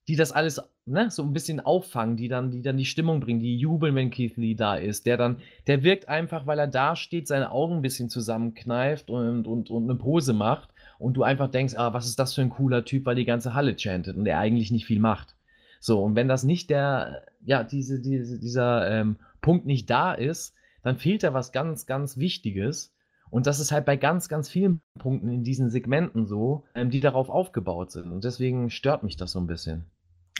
die das alles ne, so ein bisschen auffangen, die dann die Stimmung bringen, die jubeln, wenn Keith Lee da ist. Der wirkt einfach, weil er da steht, seine Augen ein bisschen zusammenkneift und eine Pose macht und du einfach denkst, ah, was ist das für ein cooler Typ, weil die ganze Halle chantet und der eigentlich nicht viel macht. So, und wenn das nicht dieser Punkt nicht da ist, dann fehlt da was ganz, ganz Wichtiges. Und das ist halt bei ganz, ganz vielen Punkten in diesen Segmenten so, die darauf aufgebaut sind. Und deswegen stört mich das so ein bisschen.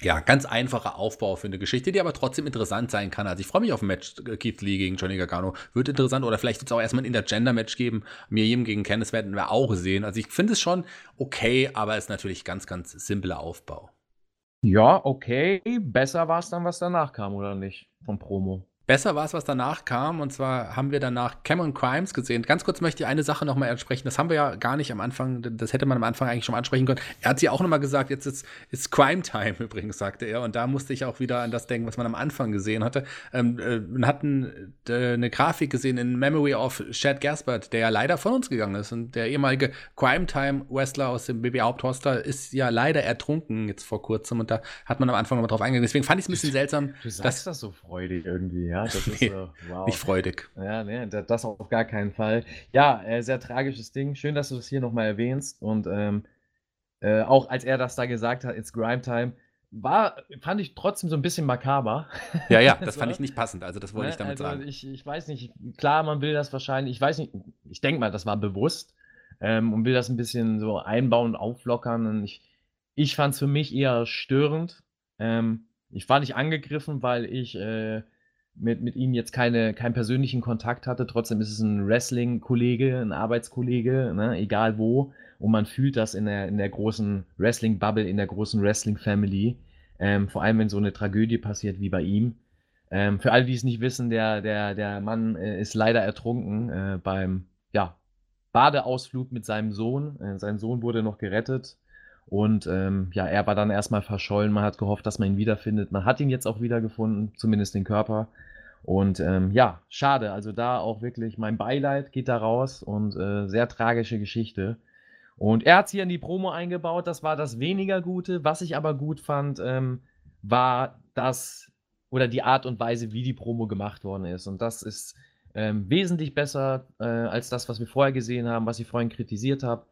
Ja, ganz einfacher Aufbau für eine Geschichte, die aber trotzdem interessant sein kann. Also ich freue mich auf ein Match Keith Lee gegen Johnny Gargano. Wird interessant. Oder vielleicht wird es auch erstmal ein Intergender-Match geben. Miriam gegen Candice werden wir auch sehen. Also ich finde es schon okay, aber es ist natürlich ganz, ganz simpler Aufbau. Ja, okay. Besser war es dann, was danach kam, oder nicht? Vom Promo. Besser war es, was danach kam, und zwar haben wir danach Cameron Grimes gesehen. Ganz kurz möchte ich eine Sache nochmal ansprechen, das haben wir ja gar nicht am Anfang, das hätte man am Anfang eigentlich schon mal ansprechen können. Er hat sie auch nochmal gesagt, jetzt ist Crime Time übrigens, sagte er, und da musste ich auch wieder an das denken, was man am Anfang gesehen hatte. Wir hatten eine Grafik gesehen in Memory of Chad Gaspard, der ja leider von uns gegangen ist, und der ehemalige Crime Time Wrestler aus dem BB Haupthoster ist ja leider ertrunken jetzt vor kurzem, und da hat man am Anfang nochmal drauf eingegangen. Deswegen fand ich es ein bisschen seltsam. Du sagst das so freudig irgendwie, ja. Ja, das ist wow. Nicht freudig. Ja, nee, das auf gar keinen Fall. Ja, sehr tragisches Ding. Schön, dass du das hier nochmal erwähnst. Und auch als er das da gesagt hat, it's Grime Time, fand ich trotzdem so ein bisschen makaber. Ja, das fand ich nicht passend. Also das wollte ich damit sagen. Ich weiß nicht, klar, man will das wahrscheinlich, ich weiß nicht, ich denke mal, das war bewusst und will das ein bisschen so einbauen, auflockern. Und ich fand es für mich eher störend. Ich war nicht angegriffen, weil ich mit ihm jetzt keinen persönlichen Kontakt hatte. Trotzdem ist es ein Wrestling-Kollege, ein Arbeitskollege, ne? Egal wo. Und man fühlt das in der großen Wrestling-Bubble, in der großen Wrestling-Family. Vor allem, wenn so eine Tragödie passiert wie bei ihm. Für alle, die es nicht wissen, der Mann ist leider ertrunken beim Badeausflug mit seinem Sohn. Sein Sohn wurde noch gerettet. Und er war dann erstmal verschollen. Man hat gehofft, dass man ihn wiederfindet. Man hat ihn jetzt auch wiedergefunden, zumindest den Körper. Und schade. Also da auch wirklich mein Beileid geht da raus und sehr tragische Geschichte. Und er hat es hier in die Promo eingebaut. Das war das weniger Gute. Was ich aber gut fand, war das oder die Art und Weise, wie die Promo gemacht worden ist. Und das ist wesentlich besser als das, was wir vorher gesehen haben, was ich vorhin kritisiert habe.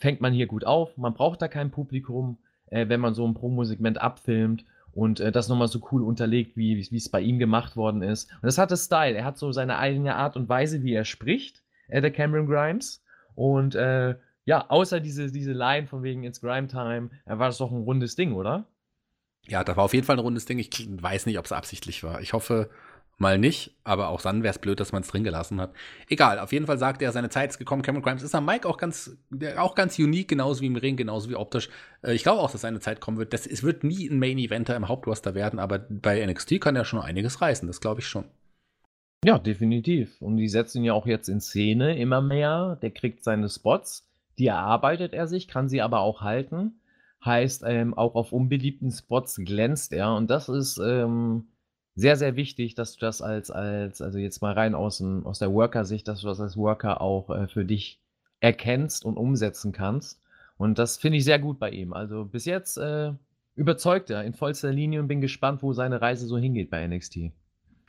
Fängt man hier gut auf, man braucht da kein Publikum, wenn man so ein Promo-Segment abfilmt und das nochmal so cool unterlegt, wie es bei ihm gemacht worden ist. Und das hat das Style, er hat so seine eigene Art und Weise, wie er spricht, der Cameron Grimes. Und außer diese Line von wegen It's Grime Time, war das doch ein rundes Ding, oder? Ja, das war auf jeden Fall ein rundes Ding, ich weiß nicht, ob es absichtlich war. Ich hoffe mal nicht, aber auch dann wäre es blöd, dass man es drin gelassen hat. Egal, auf jeden Fall sagt er, seine Zeit ist gekommen. Cameron Grimes ist am Mic auch ganz unique, genauso wie im Ring, genauso wie optisch. Ich glaube auch, dass seine Zeit kommen wird. Es wird nie ein Main-Eventer im Hauptroster werden, aber bei NXT kann er schon einiges reißen, das glaube ich schon. Ja, definitiv. Und die setzen ihn ja auch jetzt in Szene immer mehr. Der kriegt seine Spots, die erarbeitet er sich, kann sie aber auch halten. Heißt, auch auf unbeliebten Spots glänzt er. Und das ist sehr, sehr wichtig, dass du das also jetzt mal rein aus der Worker-Sicht, dass du das als Worker auch für dich erkennst und umsetzen kannst. Und das finde ich sehr gut bei ihm. Also bis jetzt überzeugt er in vollster Linie und bin gespannt, wo seine Reise so hingeht bei NXT.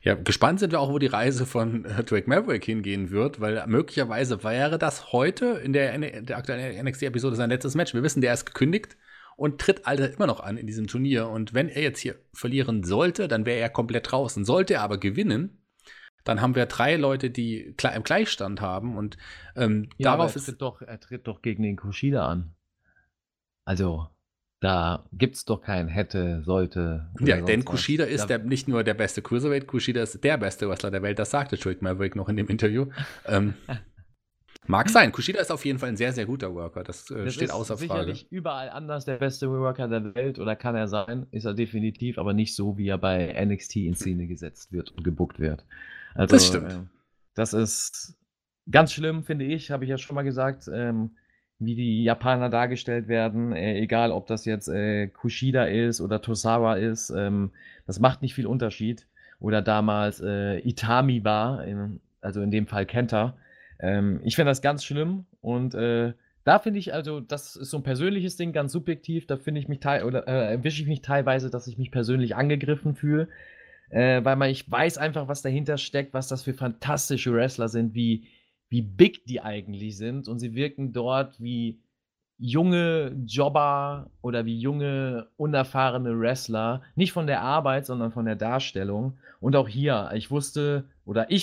Ja, gespannt sind wir auch, wo die Reise von Drake Maverick hingehen wird, weil möglicherweise wäre das heute in der aktuellen NXT-Episode sein letztes Match. Wir wissen, der ist gekündigt. Und tritt Alter immer noch an in diesem Turnier. Und wenn er jetzt hier verlieren sollte, dann wäre er komplett draußen. Sollte er aber gewinnen, dann haben wir 3 Leute, die im Gleichstand haben. Und darauf ist. Er tritt doch gegen den Kushida an. Also, da gibt es doch kein hätte, sollte. Ja, denn Kushida ist nicht nur der beste Cruiserweight, Kushida ist der beste Wrestler der Welt. Das sagte Drake Maverick noch in dem Interview. Mag sein. Kushida ist auf jeden Fall ein sehr, sehr guter Worker. Das steht außer Frage. Er ist sicherlich überall anders der beste Worker der Welt, oder kann er sein, ist er definitiv, aber nicht so, wie er bei NXT in Szene gesetzt wird und gebuckt wird. Also, das stimmt. Das ist ganz schlimm, finde ich, habe ich ja schon mal gesagt, wie die Japaner dargestellt werden, egal ob das jetzt Kushida ist oder Tozawa ist, das macht nicht viel Unterschied. Oder damals Itami war, also in dem Fall Kenta. Ich finde das ganz schlimm und da finde ich, also das ist so ein persönliches Ding, ganz subjektiv, da finde ich mich erwische ich mich teilweise, dass ich mich persönlich angegriffen fühle, weil ich weiß einfach, was dahinter steckt, was das für fantastische Wrestler sind, wie big die eigentlich sind, und sie wirken dort wie junge Jobber oder wie junge, unerfahrene Wrestler, nicht von der Arbeit, sondern von der Darstellung. Und auch hier, ich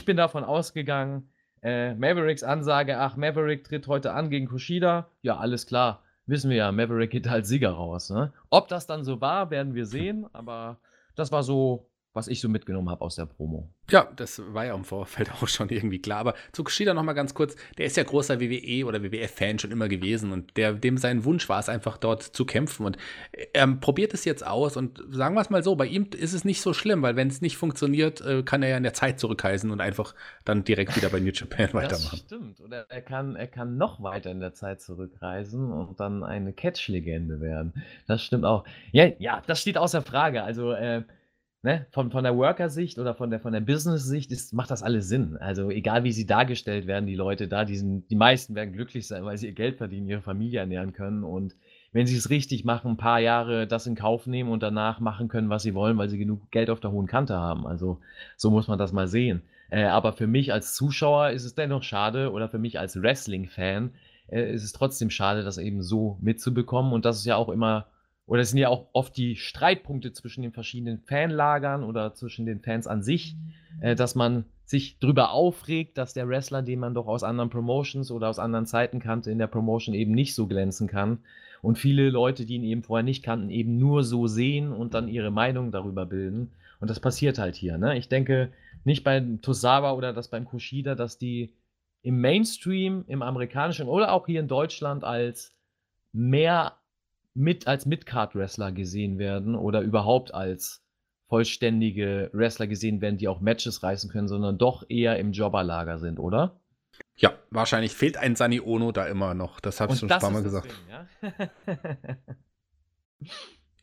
bin davon ausgegangen, Mavericks Ansage, ach, Maverick tritt heute an gegen Kushida, ja, alles klar, wissen wir ja, Maverick geht halt Sieger raus, ne? Ob das dann so war, werden wir sehen, aber das war so, was ich so mitgenommen habe aus der Promo. Ja, das war ja im Vorfeld auch schon irgendwie klar, aber zu Kushida nochmal ganz kurz, der ist ja großer WWE- oder WWF-Fan schon immer gewesen, und sein Wunsch war es einfach, dort zu kämpfen, und er probiert es jetzt aus, und sagen wir es mal so, bei ihm ist es nicht so schlimm, weil wenn es nicht funktioniert, kann er ja in der Zeit zurückreisen und einfach dann direkt wieder bei New Japan weitermachen. Das stimmt, oder er kann noch weiter in der Zeit zurückreisen und dann eine Catch-Legende werden. Das stimmt auch. Ja, das steht außer Frage, also von der Worker-Sicht oder von der Business-Sicht macht das alles Sinn. Also egal, wie sie dargestellt werden, die Leute da, die meisten werden glücklich sein, weil sie ihr Geld verdienen, ihre Familie ernähren können, und wenn sie es richtig machen, ein paar Jahre das in Kauf nehmen und danach machen können, was sie wollen, weil sie genug Geld auf der hohen Kante haben. Also so muss man das mal sehen. Aber für mich als Zuschauer ist es dennoch schade, oder für mich als Wrestling-Fan ist es trotzdem schade, das eben so mitzubekommen, und das ist ja auch immer... Oder es sind ja auch oft die Streitpunkte zwischen den verschiedenen Fanlagern oder zwischen den Fans an sich, dass man sich drüber aufregt, dass der Wrestler, den man doch aus anderen Promotions oder aus anderen Zeiten kannte, in der Promotion eben nicht so glänzen kann. Und viele Leute, die ihn eben vorher nicht kannten, eben nur so sehen und dann ihre Meinung darüber bilden. Und das passiert halt hier, ne? Ich denke nicht bei Tozawa oder beim Kushida, dass die im Mainstream, im amerikanischen oder auch hier in Deutschland als mehr als Mid-Card-Wrestler gesehen werden oder überhaupt als vollständige Wrestler gesehen werden, die auch Matches reißen können, sondern doch eher im Jobberlager sind, oder? Ja, wahrscheinlich fehlt ein Sunny Ono da immer noch. Das habe ich schon ein paar Mal gesagt. Ja?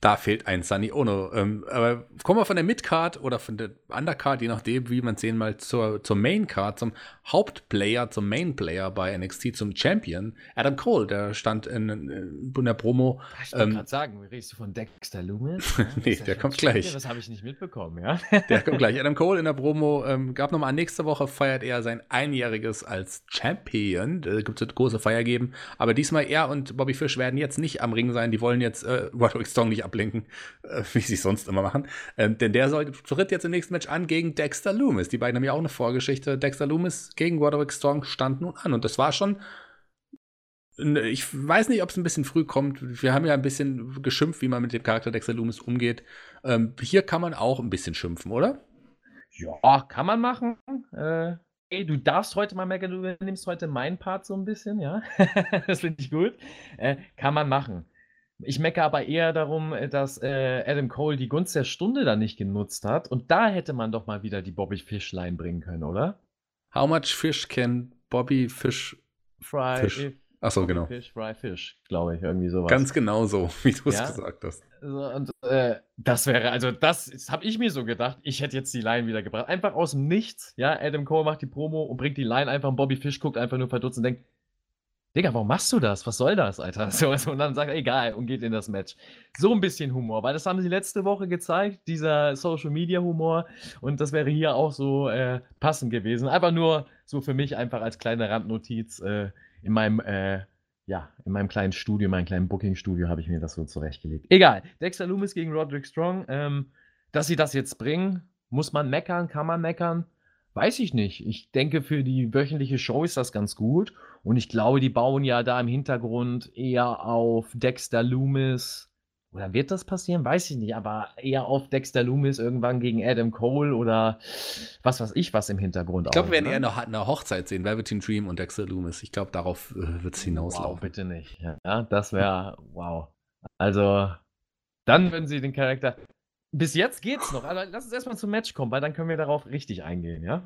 Da fehlt ein Sunny Ono. Aber kommen wir von der Mid-Card oder von der Undercard, je nachdem, wie man es sehen will, zur Main-Card, zum Hauptplayer, zum Main-Player bei NXT, zum Champion. Adam Cole, der stand in der Promo. Ich wollte gerade sagen, redest du von Dexter Lumis? Ja, nee, der kommt gleich. Das habe ich nicht mitbekommen, ja. Der kommt gleich. Adam Cole in der Promo gab nochmal an, nächste Woche feiert er sein Einjähriges als Champion. Da gibt es eine große Feier geben. Aber diesmal er und Bobby Fish werden jetzt nicht am Ring sein. Die wollen jetzt Roderick Strong nicht ablenken, wie sie es sonst immer machen. Denn der tritt jetzt im nächsten Match an gegen Dexter Lumis. Die beiden haben ja auch eine Vorgeschichte. Dexter Lumis gegen Roderick Strong stand nun an. Und das war schon, ich weiß nicht, ob es ein bisschen früh kommt. Wir haben ja ein bisschen geschimpft, wie man mit dem Charakter Dexter Lumis umgeht. Hier kann man auch ein bisschen schimpfen, oder? Ja, kann man machen. Ey, du darfst heute mal merken, du übernimmst heute meinen Part so ein bisschen, ja? Das finde ich gut. Kann man machen. Ich meckere aber eher darum, dass Adam Cole die Gunst der Stunde da nicht genutzt hat. Und da hätte man doch mal wieder die Bobby Fish-Line bringen können, oder? How much fish can Bobby Fish fry? Achso, genau. Fish fry fish, glaube ich, irgendwie sowas. Ganz genau so, wie du es gesagt hast. Und das habe ich mir so gedacht, ich hätte jetzt die Line wieder gebracht. Einfach aus dem Nichts, ja, Adam Cole macht die Promo und bringt die Line einfach, und Bobby Fish guckt einfach nur verdutzt und denkt, Digga, warum machst du das? Was soll das, Alter? Und dann sagt er, egal, und geht in das Match. So ein bisschen Humor, weil das haben sie letzte Woche gezeigt, dieser Social-Media-Humor. Und das wäre hier auch so passend gewesen. Einfach nur so für mich einfach als kleine Randnotiz in meinem kleinen Studio, meinem kleinen Booking-Studio habe ich mir das so zurechtgelegt. Egal, Dexter Lumis gegen Roderick Strong. Dass sie das jetzt bringen, muss man meckern, kann man meckern. Weiß ich nicht. Ich denke, für die wöchentliche Show ist das ganz gut. Und ich glaube, die bauen ja da im Hintergrund eher auf Dexter Lumis Oder wird das passieren? Weiß ich nicht, aber eher auf Dexter Lumis irgendwann gegen Adam Cole oder was weiß ich was im Hintergrund. Ich glaube, wir werden eher eine Hochzeit sehen, Velveteen Dream und Dexter Lumis. Ich glaube, darauf wird es hinauslaufen. Wow, bitte nicht. Ja, das wäre, wow. Also, dann würden sie den Charakter... Bis jetzt geht's noch, aber lass uns erstmal zum Match kommen, weil dann können wir darauf richtig eingehen, ja?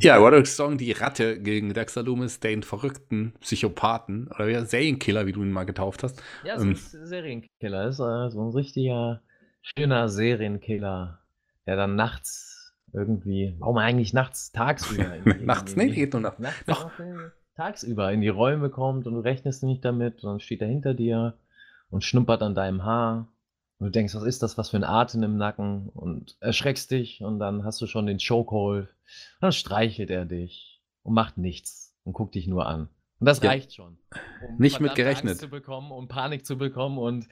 Ja, Roderick Strong, die Ratte gegen Dexter Lumis, den verrückten Psychopathen, oder Serienkiller, wie du ihn mal getauft hast. Ja, es ist Serienkiller, ist so ein richtiger, schöner Serienkiller, der dann nachts irgendwie, warum eigentlich nachts, tagsüber? Nachts, nee, geht nur nachts. Tagsüber in die Räume kommt und du rechnest nicht damit, sondern steht er hinter dir und schnuppert an deinem Haar. Und du denkst, was ist das, was für ein Atem im Nacken? Und erschreckst dich und dann hast du schon den Chokehold. Und dann streichelt er dich und macht nichts und guckt dich nur an. Und das reicht schon. Um nicht mit gerechnet. Angst zu bekommen, um Panik zu bekommen und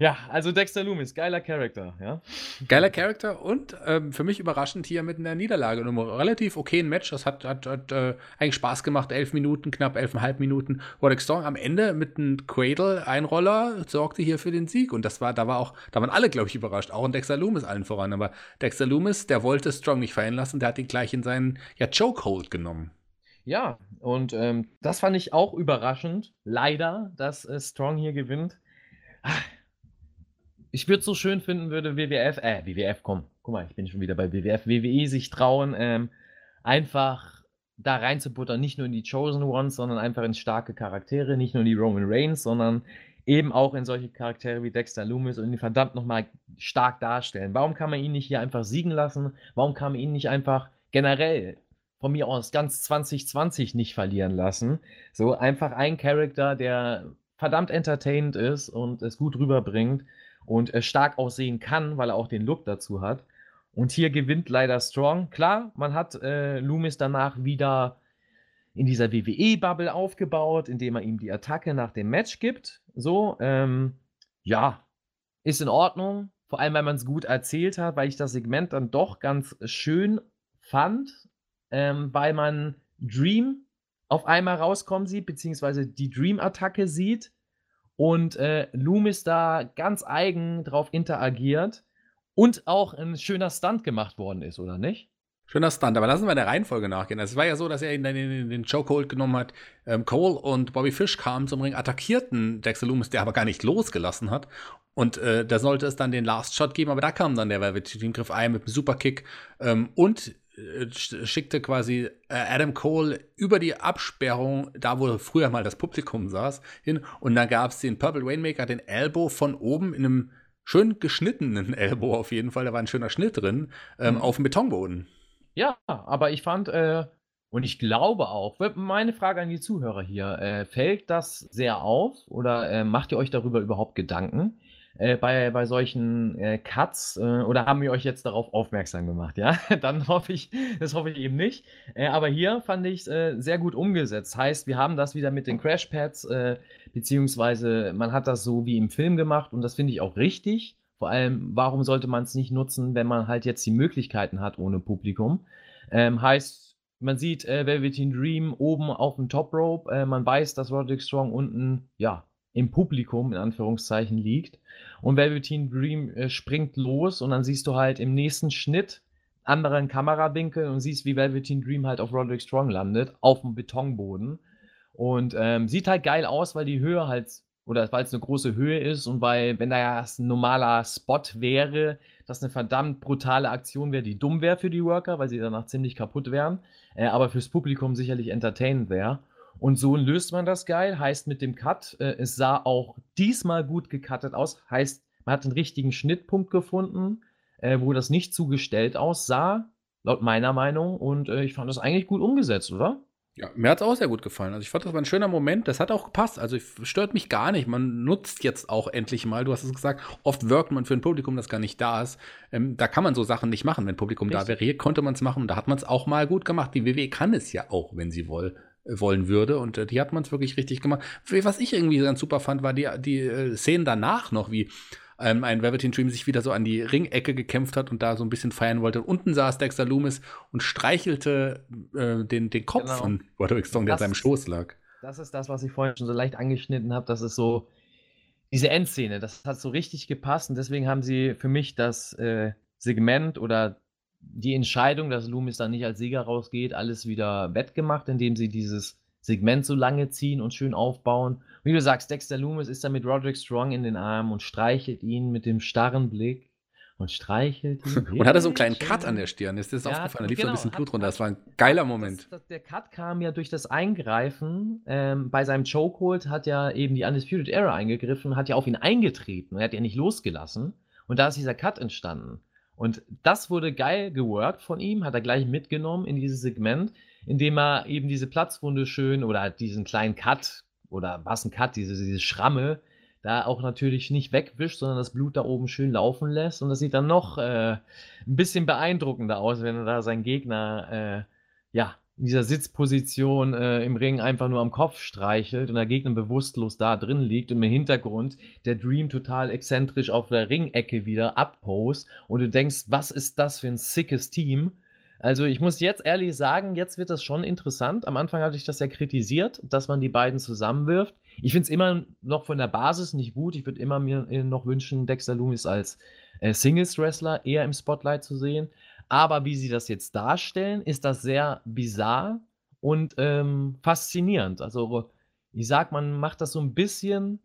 ja, also Dexter Lumis, geiler Charakter, ja. Geiler Charakter und für mich überraschend hier mit einer Niederlage und einem relativ okayen Match. Das hat eigentlich Spaß gemacht. 11 Minuten, knapp 11,5 Minuten. Roderick Strong am Ende mit einem Cradle-Einroller sorgte hier für den Sieg. Und das war, da waren alle, glaube ich, überrascht. Auch ein Dexter Lumis allen voran. Aber Dexter Lumis, der wollte Strong nicht fallen lassen, der hat ihn gleich in seinen Chokehold genommen. Ja, und das fand ich auch überraschend. Leider, dass Strong hier gewinnt. Ich würde es so schön finden, würde WWF, komm, guck mal, ich bin schon wieder bei WWF, WWE sich trauen, einfach da reinzubuttern, nicht nur in die Chosen Ones, sondern einfach in starke Charaktere, nicht nur in die Roman Reigns, sondern eben auch in solche Charaktere wie Dexter Lumis und ihn verdammt nochmal stark darstellen. Warum kann man ihn nicht hier einfach siegen lassen? Warum kann man ihn nicht einfach generell von mir aus ganz 2020 nicht verlieren lassen? So einfach ein Charakter, der verdammt entertainend ist und es gut rüberbringt. Und stark aussehen kann, weil er auch den Look dazu hat. Und hier gewinnt leider Strong. Klar, man hat Lumis danach wieder in dieser WWE-Bubble aufgebaut, indem er ihm die Attacke nach dem Match gibt. So, ja, ist in Ordnung. Vor allem, weil man es gut erzählt hat, weil ich das Segment dann doch ganz schön fand, weil man Dream auf einmal rauskommen sieht, beziehungsweise die Dream-Attacke sieht. Und Lumis da ganz eigen drauf interagiert und auch ein schöner Stunt gemacht worden ist, oder nicht? Schöner Stunt, aber lassen wir der Reihenfolge nachgehen. Es war ja so, dass er ihn dann in den Chokehold genommen hat. Cole und Bobby Fish kamen zum Ring, attackierten Dexter Lumis, der aber gar nicht losgelassen hat. Und da sollte es dann den Last Shot geben, aber da kam dann der Velveteen-Griff ein mit einem Superkick und schickte quasi Adam Cole über die Absperrung, da wo früher mal das Publikum saß, hin. Und dann gab es den Purple Rainmaker, den Elbow von oben in einem schön geschnittenen Elbow auf jeden Fall, da war ein schöner Schnitt drin, auf dem Betonboden. Ja, aber ich fand, und ich glaube auch, meine Frage an die Zuhörer hier, fällt das sehr auf oder macht ihr euch darüber überhaupt Gedanken? Bei solchen Cuts oder haben wir euch jetzt darauf aufmerksam gemacht, ja? Dann hoffe ich, das hoffe ich eben nicht. Aber hier fand ich es sehr gut umgesetzt. Heißt, wir haben das wieder mit den Crashpads, beziehungsweise man hat das so wie im Film gemacht und das finde ich auch richtig. Vor allem, warum sollte man es nicht nutzen, wenn man halt jetzt die Möglichkeiten hat ohne Publikum? Heißt, man sieht Velveteen Dream oben auf dem Top Rope, man weiß, dass Roderick Strong unten, ja, im Publikum, in Anführungszeichen, liegt. Und Velveteen Dream springt los und dann siehst du halt im nächsten Schnitt anderen Kamerawinkel und siehst, wie Velveteen Dream halt auf Roderick Strong landet, auf dem Betonboden. Und sieht halt geil aus, weil die Höhe halt, oder weil es eine große Höhe ist und weil, wenn da ja ein normaler Spot wäre, das eine verdammt brutale Aktion wäre, die dumm wäre für die Worker, weil sie danach ziemlich kaputt wären, aber fürs Publikum sicherlich entertainend wäre. Und so löst man das geil, heißt mit dem Cut, es sah auch diesmal gut gecuttet aus, heißt man hat einen richtigen Schnittpunkt gefunden, wo das nicht zugestellt aussah, laut meiner Meinung, und ich fand das eigentlich gut umgesetzt, oder? Ja, mir hat es auch sehr gut gefallen. Also ich fand, das war ein schöner Moment, das hat auch gepasst, also stört mich gar nicht, man nutzt jetzt auch endlich mal, du hast es gesagt, oft wirkt man für ein Publikum, das gar nicht da ist, da kann man so Sachen nicht machen, wenn Publikum da wäre, hier konnte man es machen, da hat man es auch mal gut gemacht, die WWE kann es ja auch, wenn sie wollen würde und die hat man es wirklich richtig gemacht. Was ich irgendwie ganz super fand, war die Szenen danach noch, wie ein Velveteen Dream sich wieder so an die Ringecke gekämpft hat und da so ein bisschen feiern wollte. Und unten saß Dexter Lumis und streichelte den Kopf von Roderick Strong, der an seinem Schoß lag. Das ist das, was ich vorhin schon so leicht angeschnitten habe, dass es so diese Endszene, das hat so richtig gepasst und deswegen haben sie für mich das Segment oder die Entscheidung, dass Lumis dann nicht als Sieger rausgeht, alles wieder wettgemacht, indem sie dieses Segment so lange ziehen und schön aufbauen. Wie du sagst, Dexter Lumis ist dann mit Roderick Strong in den Armen und streichelt ihn mit dem starren Blick und streichelt ihn. Und hatte so einen kleinen Cut an der Stirn, ist das aufgefallen, da lief so ein bisschen Blut runter, das war ein geiler Moment. Der Cut kam ja durch das Eingreifen, bei seinem Chokehold hat ja eben die Undisputed Era eingegriffen, hat ja auf ihn eingetreten, er hat ja nicht losgelassen und da ist dieser Cut entstanden. Und das wurde geil geworkt von ihm, hat er gleich mitgenommen in dieses Segment, indem er eben diese Platzwunde schön oder diesen kleinen Cut oder was ein Cut, diese Schramme, da auch natürlich nicht wegwischt, sondern das Blut da oben schön laufen lässt. Und das sieht dann noch ein bisschen beeindruckender aus, wenn er da seinen Gegner in dieser Sitzposition im Ring einfach nur am Kopf streichelt und der Gegner bewusstlos da drin liegt und im Hintergrund der Dream total exzentrisch auf der Ringecke wieder abpost und du denkst, was ist das für ein sickes Team? Also ich muss jetzt ehrlich sagen, jetzt wird das schon interessant. Am Anfang hatte ich das ja kritisiert, dass man die beiden zusammenwirft. Ich finde es immer noch von der Basis nicht gut. Ich würde immer mir noch wünschen, Dexter Lumis als Singles-Wrestler eher im Spotlight zu sehen. Aber wie sie das jetzt darstellen, ist das sehr bizarr und faszinierend. Also ich sag, man macht das so ein bisschen,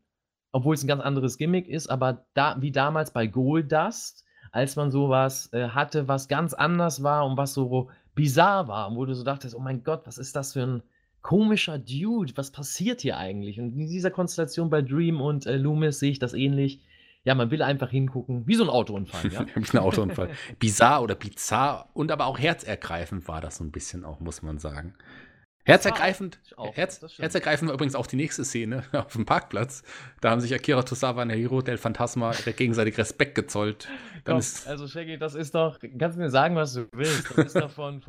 obwohl es ein ganz anderes Gimmick ist, aber wie damals bei Goldust, als man sowas hatte, was ganz anders war und was so bizarr war, wo du so dachtest, oh mein Gott, was ist das für ein komischer Dude, was passiert hier eigentlich? Und in dieser Konstellation bei Dream und Lumis sehe ich das ähnlich. Ja, man will einfach hingucken, wie so ein Autounfall, ja? Wie ein Autounfall. Bizarr oder bizarr und aber auch herzergreifend war das so ein bisschen auch, muss man sagen. Herzergreifend war übrigens auch die nächste Szene auf dem Parkplatz. Da haben sich Akira Tozawa und Rey del Fantasma gegenseitig Respekt gezollt. Also Shaggy, das ist doch, kannst du mir sagen, was du willst. Das ist doch von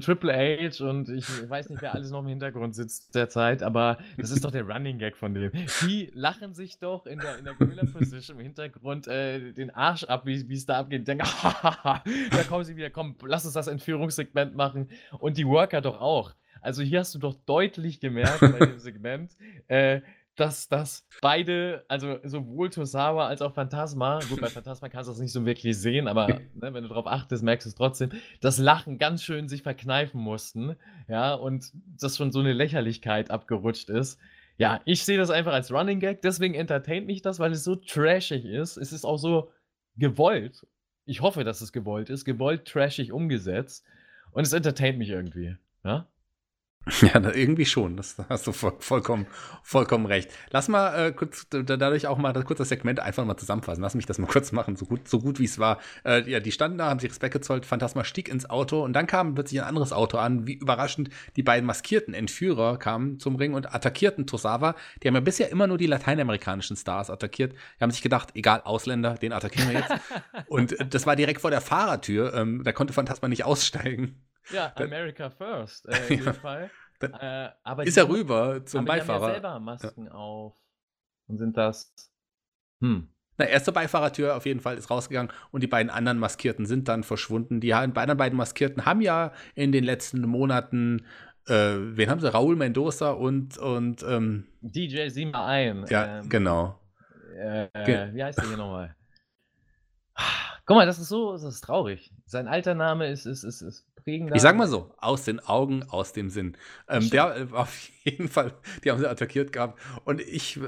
Triple H und ich weiß nicht, wer alles noch im Hintergrund sitzt derzeit, aber das ist doch der Running Gag von dem. Die lachen sich doch in der Gorilla-Position im Hintergrund den Arsch ab, wie es da abgeht. Die denken, da kommen sie wieder, komm, lass uns das Entführungssegment machen. Und die Worker doch auch. Also hier hast du doch deutlich gemerkt bei dem Segment, dass das beide, also sowohl Tozawa als auch Phantasma, gut, bei Phantasma kannst du das nicht so wirklich sehen, aber wenn du drauf achtest, merkst du es trotzdem, das Lachen ganz schön sich verkneifen mussten, ja, und das schon so eine Lächerlichkeit abgerutscht ist. Ja, ich sehe das einfach als Running Gag, deswegen entertaint mich das, weil es so trashig ist. Es ist auch so gewollt, ich hoffe, dass es gewollt ist, gewollt trashig umgesetzt und es entertaint mich irgendwie, ja. Ja, irgendwie schon, das hast du vollkommen recht. Lass mal kurz dadurch auch mal kurz das Segment einfach mal zusammenfassen. Lass mich das mal kurz machen, so gut wie es war. Ja, die standen da, haben sich Respekt gezollt, Phantasma stieg ins Auto und dann kam plötzlich ein anderes Auto an. Wie überraschend, die beiden maskierten Entführer kamen zum Ring und attackierten Tozawa. Die haben ja bisher immer nur die lateinamerikanischen Stars attackiert. Die haben sich gedacht, egal, Ausländer, den attackieren wir jetzt. Und das war direkt vor der Fahrertür, da konnte Phantasma nicht aussteigen. Ja, America First, in dem Fall. Aber ist er rüber zum Beifahrer. Die haben ja selber Masken auf und sind das. Na, erste Beifahrertür auf jeden Fall ist rausgegangen und die beiden anderen Maskierten sind dann verschwunden. Die anderen beiden Maskierten haben ja in den letzten Monaten, wen haben sie? Raul Mendoza und DJ Sieh mal ein. Ja, genau. Wie heißt der hier nochmal? Guck mal, das ist traurig. Sein alter Name ist prägender. Ich sag mal so, aus den Augen, aus dem Sinn. Der war auf jeden Fall, die haben sie attackiert gehabt. Und ich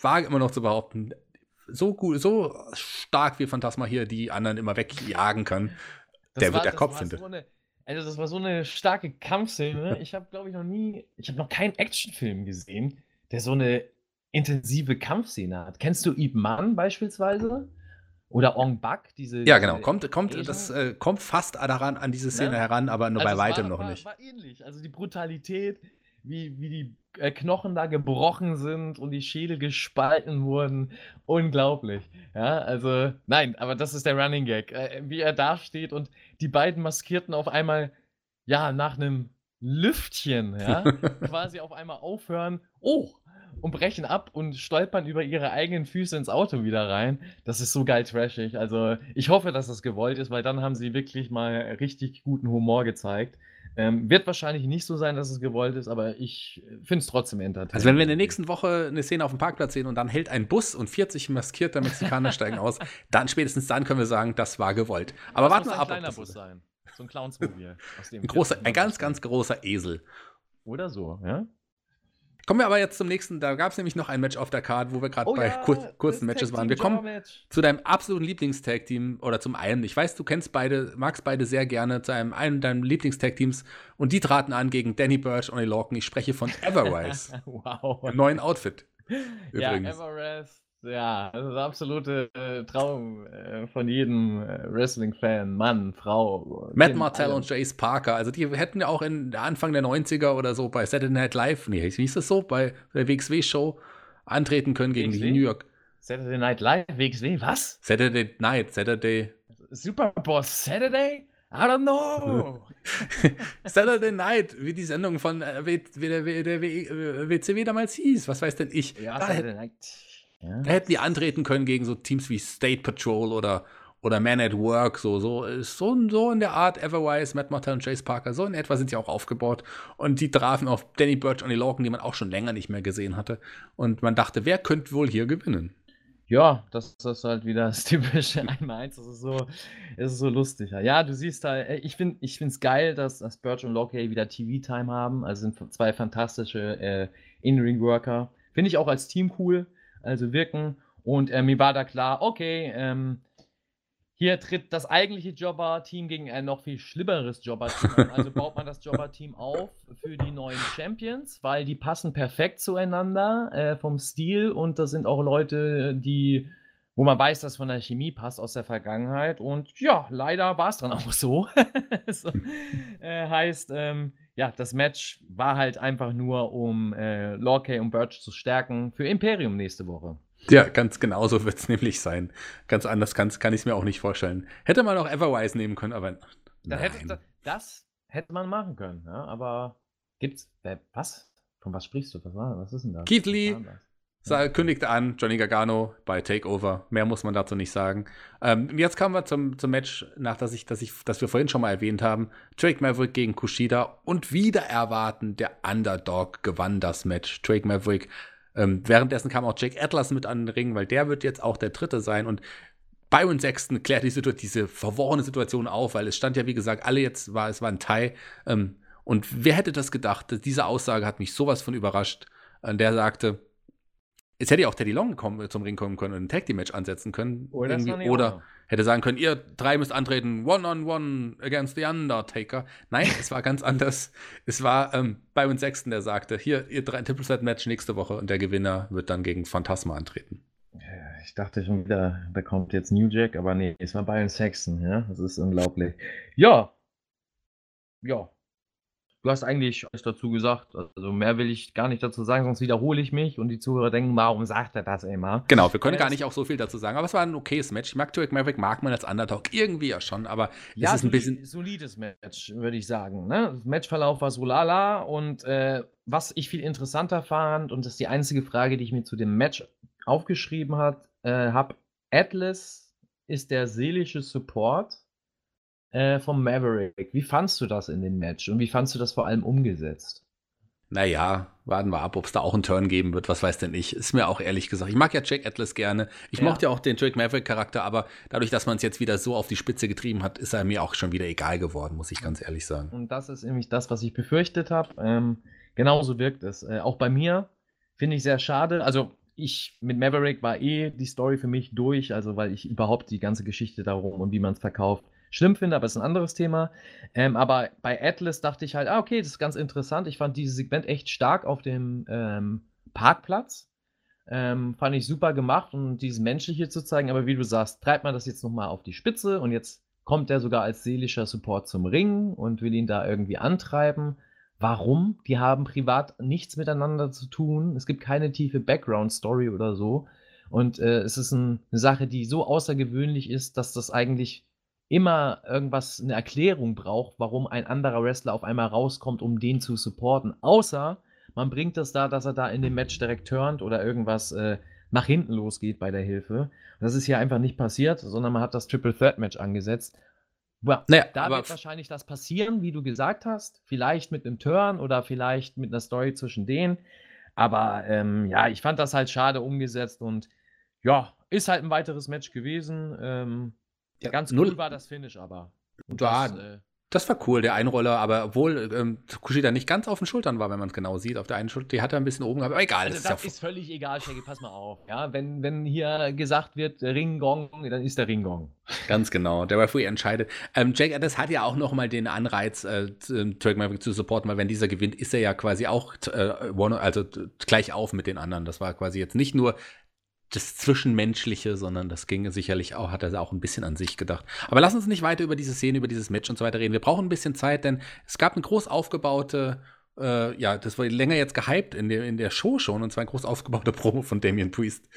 wage immer noch zu behaupten, so gut, so stark wie Phantasma hier die anderen immer wegjagen kann, das war so eine starke Kampfszene. Ich habe, glaube ich, noch keinen Actionfilm gesehen, der so eine intensive Kampfszene hat. Kennst du Ip Man beispielsweise? Oder Ong Bak, diese... Ja, genau, kommt fast daran an diese Szene heran, aber nur bei weitem noch nicht. War ähnlich, also die Brutalität, wie die Knochen da gebrochen sind und die Schädel gespalten wurden, unglaublich. Ja, also, nein, aber das ist der Running Gag, wie er dasteht und die beiden Maskierten auf einmal, ja, nach einem Lüftchen, ja, quasi auf einmal aufhören, und brechen ab und stolpern über ihre eigenen Füße ins Auto wieder rein. Das ist so geil trashig. Also ich hoffe, dass das gewollt ist, weil dann haben sie wirklich mal richtig guten Humor gezeigt. Wird wahrscheinlich nicht so sein, dass es gewollt ist, aber ich finde es trotzdem entertaining. Also wenn wir in der nächsten Woche eine Szene auf dem Parkplatz sehen und dann hält ein Bus und 40 maskierter Mexikaner steigen aus, dann spätestens dann können wir sagen, das war gewollt. Aber warten wir ab. Das muss ein kleiner Bus sein. So ein Clownsmobil. Ein ganz, ganz großer Esel. Oder so, ja. Kommen wir aber jetzt zum nächsten. Da gab es nämlich noch ein Match auf der Card, wo wir gerade kurzen Matches waren. Wir kommen zu deinem absoluten Lieblingstag-Team oder zum einen. Ich weiß, du kennst beide, magst beide sehr gerne, zu einem deiner Lieblingstag-Teams. Und die traten an gegen Danny Burch und die Lorcan. Ich spreche von Ever-Rise. Wow. Im neuen Outfit. Übrigens. Ja, Ever-Rise. Ja, das ist der absolute Traum von jedem Wrestling-Fan, Mann, Frau. Matt Martell und Jace Parker, also die hätten ja auch in Anfang der 90er oder so bei Saturday Night Live, nee, wie ist das so, bei der WXW-Show antreten können gegen die New York. Saturday Night Live, WXW, was? Saturday Night, Saturday. Superboss Saturday? I don't know. Saturday Night, wie die Sendung von der WCW damals hieß, was weiß denn ich? Ja, Saturday Night. Ja. Da hätten die antreten können gegen so Teams wie State Patrol oder Man at Work, so in der Art. Ever-Rise, Matt Martell und Jace Parker, so in etwa sind sie auch aufgebaut. Und die trafen auf Danny Burch und die Lorcan, die man auch schon länger nicht mehr gesehen hatte. Und man dachte, wer könnte wohl hier gewinnen? Ja, das ist halt wieder das typische 1x1, das ist so lustig. Ja, du siehst halt, ich find's geil, dass Burch und Lorcan wieder TV-Time haben. Also sind zwei fantastische In-Ring-Worker. Finde ich auch als Team cool. Also wirken, und mir war da klar, okay, hier tritt das eigentliche Jobber-Team gegen ein noch viel schlimmeres Jobber-Team an. Also baut man das Jobber-Team auf für die neuen Champions, weil die passen perfekt zueinander vom Stil, und das sind auch Leute, wo man weiß, dass von der Chemie passt aus der Vergangenheit, und ja, leider war es dann auch so. Heißt, ja, das Match war halt einfach nur, um Lorcan und Burch zu stärken für Imperium nächste Woche. Ja, ganz genau so wird es nämlich sein. Ganz anders kann ich es mir auch nicht vorstellen. Hätte man auch Ever-Rise nehmen können, aber nein. Das hätte man machen können, ja, aber gibt's, was? Von was sprichst du? Was ist denn das? Keith Lee kündigt an, Johnny Gargano bei Takeover. Mehr muss man dazu nicht sagen. Jetzt kamen wir zum Match, das wir vorhin schon mal erwähnt haben. Drake Maverick gegen Kushida, und wieder erwarten, der Underdog gewann das Match. Drake Maverick. Währenddessen kam auch Jack Atlas mit an den Ring, weil der wird jetzt auch der Dritte sein. Und Byron Saxton klärt diese verworrene Situation auf, weil es stand ja, wie gesagt, es war ein Tie. Und wer hätte das gedacht? Diese Aussage hat mich sowas von überrascht. Der sagte, jetzt hätte ja auch Teddy Long zum Ring kommen können und ein Tag-Team-Match ansetzen können. Oder hätte sagen können, ihr drei müsst antreten, one-on-one against the Undertaker. Nein, es war ganz anders. Es war Byron Saxton, der sagte, hier, ihr drei Triple-Set-Match nächste Woche, und der Gewinner wird dann gegen Phantasma antreten. Ich dachte schon wieder, da kommt jetzt New Jack, aber nee, es war Byron Saxton, ja, das ist unglaublich. Ja. Du hast eigentlich alles dazu gesagt, also mehr will ich gar nicht dazu sagen, sonst wiederhole ich mich und die Zuhörer denken, warum sagt er das immer? Genau, wir können gar nicht auch so viel dazu sagen, aber es war ein okayes Match. Drake Maverick mag man als Underdog irgendwie ja schon, aber ja, es ist ein bisschen... solides Match, würde ich sagen. Ne? Matchverlauf war so lala, und was ich viel interessanter fand, und das ist die einzige Frage, die ich mir zu dem Match aufgeschrieben habe, Atlas ist der seelische Support vom Maverick. Wie fandst du das in dem Match? Und wie fandst du das vor allem umgesetzt? Naja, warten wir ab, ob es da auch einen Turn geben wird. Was weiß denn ich? Ist mir auch ehrlich gesagt. Ich mag ja Jack Atlas gerne. Ich mochte ja auch den Drake Maverick-Charakter, aber dadurch, dass man es jetzt wieder so auf die Spitze getrieben hat, ist er mir auch schon wieder egal geworden, muss ich ganz ehrlich sagen. Und das ist nämlich das, was ich befürchtet habe. Genauso wirkt es. Auch bei mir finde ich sehr schade. Also mit Maverick war die Story für mich durch, also weil ich überhaupt die ganze Geschichte darum und wie man es verkauft schlimm finde, aber es ist ein anderes Thema. Aber bei Atlas dachte ich halt, okay, das ist ganz interessant. Ich fand dieses Segment echt stark auf dem Parkplatz. Fand ich super gemacht, um dieses Menschliche zu zeigen. Aber wie du sagst, treibt man das jetzt nochmal auf die Spitze, und jetzt kommt er sogar als seelischer Support zum Ring und will ihn da irgendwie antreiben. Warum? Die haben privat nichts miteinander zu tun. Es gibt keine tiefe Background-Story oder so. Und es ist eine Sache, die so außergewöhnlich ist, dass das eigentlich immer irgendwas, eine Erklärung braucht, warum ein anderer Wrestler auf einmal rauskommt, um den zu supporten. Außer, man bringt das da, dass er da in dem Match direkt turnt oder irgendwas nach hinten losgeht bei der Hilfe. Und das ist hier einfach nicht passiert, sondern man hat das Triple Threat Match angesetzt. Ja, naja, da wird wahrscheinlich das passieren, wie du gesagt hast. Vielleicht mit einem Turn oder vielleicht mit einer Story zwischen denen. Aber ja, ich fand das halt schade umgesetzt und ja, ist halt ein weiteres Match gewesen. Ja, ganz cool war das Finish aber. Und ja, das war cool, der Einroller, aber obwohl Kushida nicht ganz auf den Schultern war, wenn man es genau sieht. Auf der einen Schulter, die hat er ein bisschen oben gehabt, aber egal. Also das ist völlig egal, Shaggy, pass mal auf. Ja, wenn hier gesagt wird Ringgong, dann ist der Ringgong. Ganz genau, der Referee entscheidet. Jack Atlas hat ja auch nochmal den Anreiz, Drake Maverick zu supporten, weil wenn dieser gewinnt, ist er ja quasi auch gleich auf mit den anderen. Das war quasi jetzt nicht nur das Zwischenmenschliche, sondern das ging sicherlich auch, hat er auch ein bisschen an sich gedacht. Aber lass uns nicht weiter über diese Szene, über dieses Match und so weiter reden. Wir brauchen ein bisschen Zeit, denn es gab eine groß aufgebaute, ja, das war länger jetzt gehypt in der Show schon, und zwar eine groß aufgebaute Promo von Damian Priest.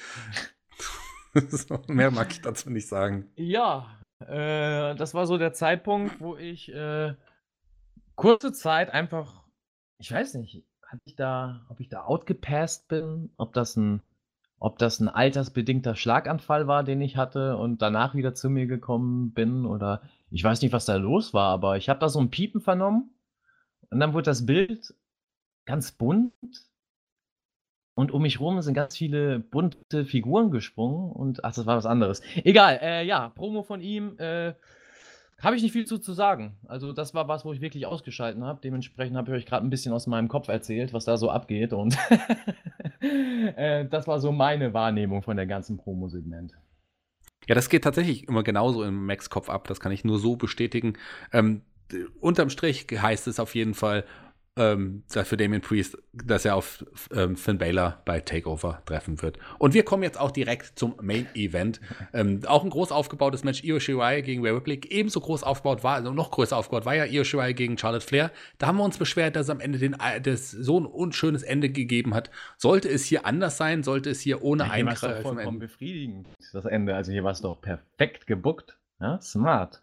So, mehr mag ich dazu nicht sagen. Ja, das war so der Zeitpunkt, wo ich kurze Zeit einfach, ich weiß nicht, ob ich da outgepasst bin, ob das ein altersbedingter Schlaganfall war, den ich hatte und danach wieder zu mir gekommen bin, oder ich weiß nicht, was da los war, aber ich habe da so ein Piepen vernommen und dann wurde das Bild ganz bunt und um mich rum sind ganz viele bunte Figuren gesprungen und ach, das war was anderes. Egal, ja, Promo von ihm, habe ich nicht viel zu sagen. Also das war was, wo ich wirklich ausgeschalten habe. Dementsprechend habe ich euch gerade ein bisschen aus meinem Kopf erzählt, was da so abgeht. Und das war so meine Wahrnehmung von der ganzen Promo-Segment. Ja, das geht tatsächlich immer genauso im Max-Kopf ab. Das kann ich nur so bestätigen. Unterm Strich heißt es auf jeden Fall für Damian Priest, dass er auf Finn Balor bei Takeover treffen wird. Und wir kommen jetzt auch direkt zum Main Event. Auch ein groß aufgebautes Match, Iyo Shirai gegen Rhea Ripley, ebenso groß aufgebaut war, also noch größer aufgebaut war ja Iyo Shirai gegen Charlotte Flair. Da haben wir uns beschwert, dass es am Ende so ein unschönes Ende gegeben hat. Sollte es hier anders sein, sollte es hier ohne Eingreifen. Hier war es doch vollkommen befriedigend, das Ende. Also hier war es doch perfekt gebuckt. Ja, smart.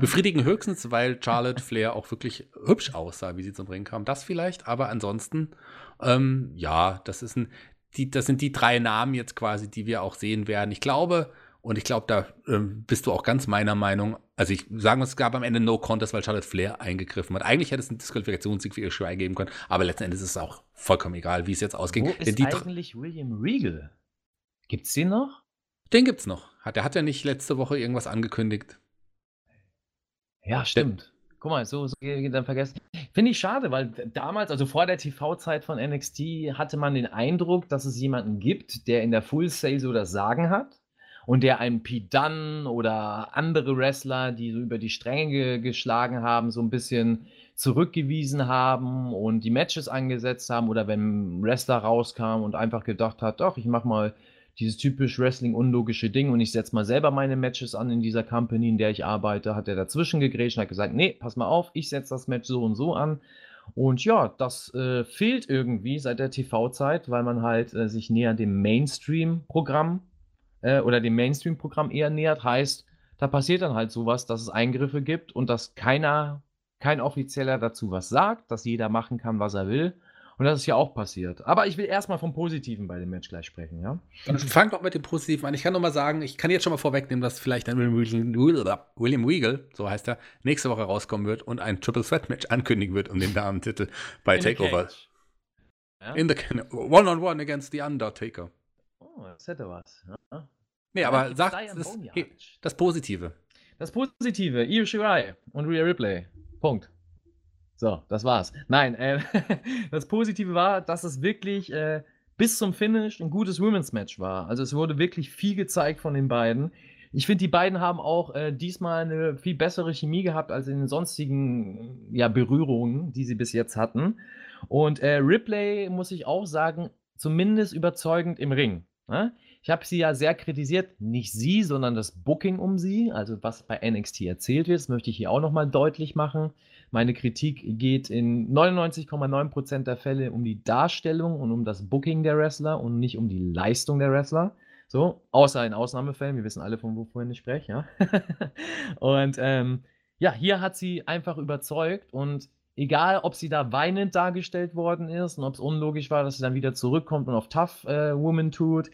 Befriedigen höchstens, weil Charlotte Flair auch wirklich hübsch aussah, wie sie zum Ring kam. Das vielleicht, aber ansonsten, ja, das sind die drei Namen jetzt quasi, die wir auch sehen werden. Ich glaube, da bist du auch ganz meiner Meinung. Also ich sage, es gab am Ende No Contest, weil Charlotte Flair eingegriffen hat. Eigentlich hätte es einen Disqualifikationssieg für ihr Shirai geben können, aber letzten Endes ist es auch vollkommen egal, wie es jetzt ausging. Wo ist eigentlich William Regal? Gibt's den noch? Den gibt's noch. Der hat ja nicht letzte Woche irgendwas angekündigt. Ja, stimmt. Guck mal, so geht dann vergessen. Finde ich schade, weil damals, also vor der TV-Zeit von NXT, hatte man den Eindruck, dass es jemanden gibt, der in der Full Sail so das Sagen hat und der einen Pete Dunne oder andere Wrestler, die so über die Stränge geschlagen haben, so ein bisschen zurückgewiesen haben und die Matches angesetzt haben, oder wenn ein Wrestler rauskam und einfach gedacht hat, doch, ich mach mal dieses typisch Wrestling-unlogische Ding und ich setze mal selber meine Matches an in dieser Company, in der ich arbeite, hat er dazwischen gegrätscht und hat gesagt, nee, pass mal auf, ich setze das Match so und so an. Und ja, das fehlt irgendwie seit der TV-Zeit, weil man halt sich näher dem Mainstream-Programm eher nähert. Heißt, da passiert dann halt sowas, dass es Eingriffe gibt und dass kein Offizieller dazu was sagt, dass jeder machen kann, was er will. Und das ist ja auch passiert. Aber ich will erstmal vom Positiven bei dem Match gleich sprechen, ja? Dann fang doch mit dem Positiven an. Ich kann nur mal sagen, ich kann jetzt schon mal vorwegnehmen, dass vielleicht dann William Regal, so heißt er, nächste Woche rauskommen wird und ein Triple Threat Match ankündigen wird um den Damentitel bei Takeover. Ja? In the One-on-One against the Undertaker. Oh, das hätte was. Ja. Nee, aber sag das Positive. Das Positive, Iyo Shirai und Rhea Ripley. Punkt. So, das war's. Nein, das Positive war, dass es wirklich bis zum Finish ein gutes Women's Match war. Also es wurde wirklich viel gezeigt von den beiden. Ich finde, die beiden haben auch diesmal eine viel bessere Chemie gehabt als in den sonstigen Berührungen, die sie bis jetzt hatten. Und Ripley, muss ich auch sagen, zumindest überzeugend im Ring. Ne? Ich habe sie ja sehr kritisiert, nicht sie, sondern das Booking um sie, also was bei NXT erzählt wird, das möchte ich hier auch nochmal deutlich machen. Meine Kritik geht in 99,9% der Fälle um die Darstellung und um das Booking der Wrestler und nicht um die Leistung der Wrestler, so, außer in Ausnahmefällen, wir wissen alle, von wovon ich spreche, ja. Und ja, hier hat sie einfach überzeugt und Egal, ob sie da weinend dargestellt worden ist und ob es unlogisch war, dass sie dann wieder zurückkommt und auf Tough Woman tut.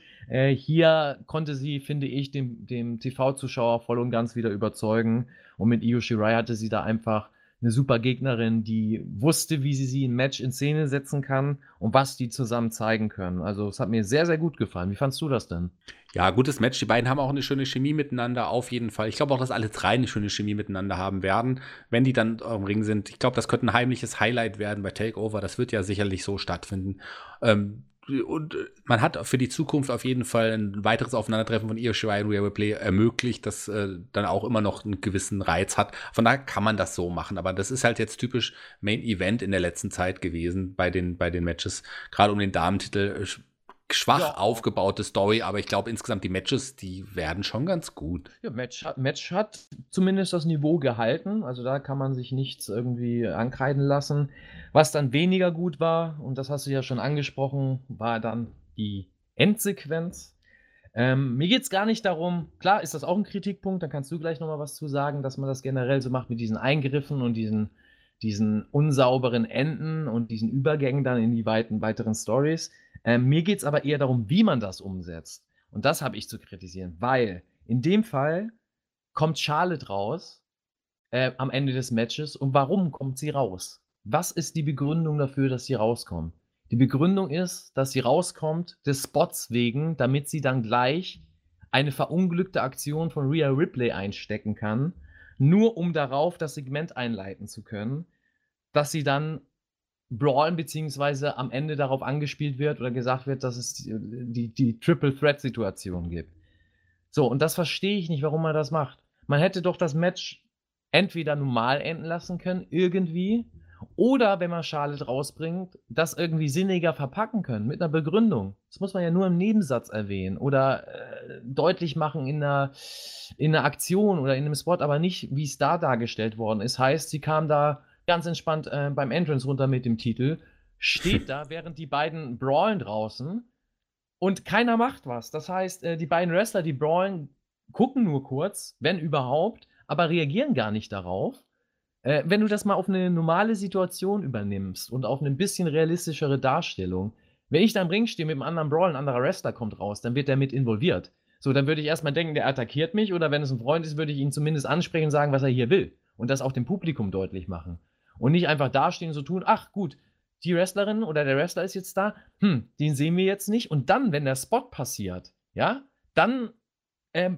Hier konnte sie, finde ich, dem TV-Zuschauer voll und ganz wieder überzeugen. Und mit Iyo Shirai hatte sie da einfach eine super Gegnerin, die wusste, wie sie im Match in Szene setzen kann und was die zusammen zeigen können. Also es hat mir sehr, sehr gut gefallen. Wie fandst du das denn? Ja, gutes Match. Die beiden haben auch eine schöne Chemie miteinander, auf jeden Fall. Ich glaube auch, dass alle drei eine schöne Chemie miteinander haben werden, wenn die dann im Ring sind. Ich glaube, das könnte ein heimliches Highlight werden bei Takeover. Das wird ja sicherlich so stattfinden. Und man hat für die Zukunft auf jeden Fall ein weiteres Aufeinandertreffen von Iyo Shirai und Rhea Ripley ermöglicht, das dann auch immer noch einen gewissen Reiz hat. Von daher kann man das so machen. Aber das ist halt jetzt typisch Main Event in der letzten Zeit gewesen bei den Matches. Gerade um den Damentitel. Schwach aufgebaute Story, aber ich glaube insgesamt die Matches, die werden schon ganz gut. Ja, Match hat zumindest das Niveau gehalten, also da kann man sich nichts irgendwie ankreiden lassen. Was dann weniger gut war, und das hast du ja schon angesprochen, war dann die Endsequenz. Mir geht es gar nicht darum, klar ist das auch ein Kritikpunkt, da kannst du gleich nochmal was zu sagen, dass man das generell so macht mit diesen Eingriffen und diesen unsauberen Enden und diesen Übergängen dann in die weiteren Storys. Mir geht es aber eher darum, wie man das umsetzt. Und das habe ich zu kritisieren, weil in dem Fall kommt Charlotte raus am Ende des Matches. Und warum kommt sie raus? Was ist die Begründung dafür, dass sie rauskommt? Die Begründung ist, dass sie rauskommt des Spots wegen, damit sie dann gleich eine verunglückte Aktion von Rhea Ripley einstecken kann, nur um darauf das Segment einleiten zu können, dass sie dann brawlen, beziehungsweise am Ende darauf angespielt wird oder gesagt wird, dass es die Triple-Threat-Situation gibt. So, und das verstehe ich nicht, warum man das macht. Man hätte doch das Match entweder normal enden lassen können, irgendwie, oder, wenn man Charlotte rausbringt, das irgendwie sinniger verpacken können, mit einer Begründung. Das muss man ja nur im Nebensatz erwähnen oder deutlich machen in einer Aktion oder in einem Spot, aber nicht, wie es da dargestellt worden ist. Heißt, sie kam da ganz entspannt beim Entrance runter mit dem Titel, steht da, während die beiden brawlen draußen und keiner macht was. Das heißt, die beiden Wrestler, die brawlen, gucken nur kurz, wenn überhaupt, aber reagieren gar nicht darauf. Wenn du das mal auf eine normale Situation übernimmst und auf eine bisschen realistischere Darstellung, wenn ich da im Ring stehe mit einem anderen Brawl, ein anderer Wrestler kommt raus, dann wird der mit involviert. So, dann würde ich erstmal denken, der attackiert mich, oder wenn es ein Freund ist, würde ich ihn zumindest ansprechen und sagen, was er hier will und das auch dem Publikum deutlich machen. Und nicht einfach dastehen und so tun, ach gut, die Wrestlerin oder der Wrestler ist jetzt da, den sehen wir jetzt nicht. Und dann, wenn der Spot passiert, ja, dann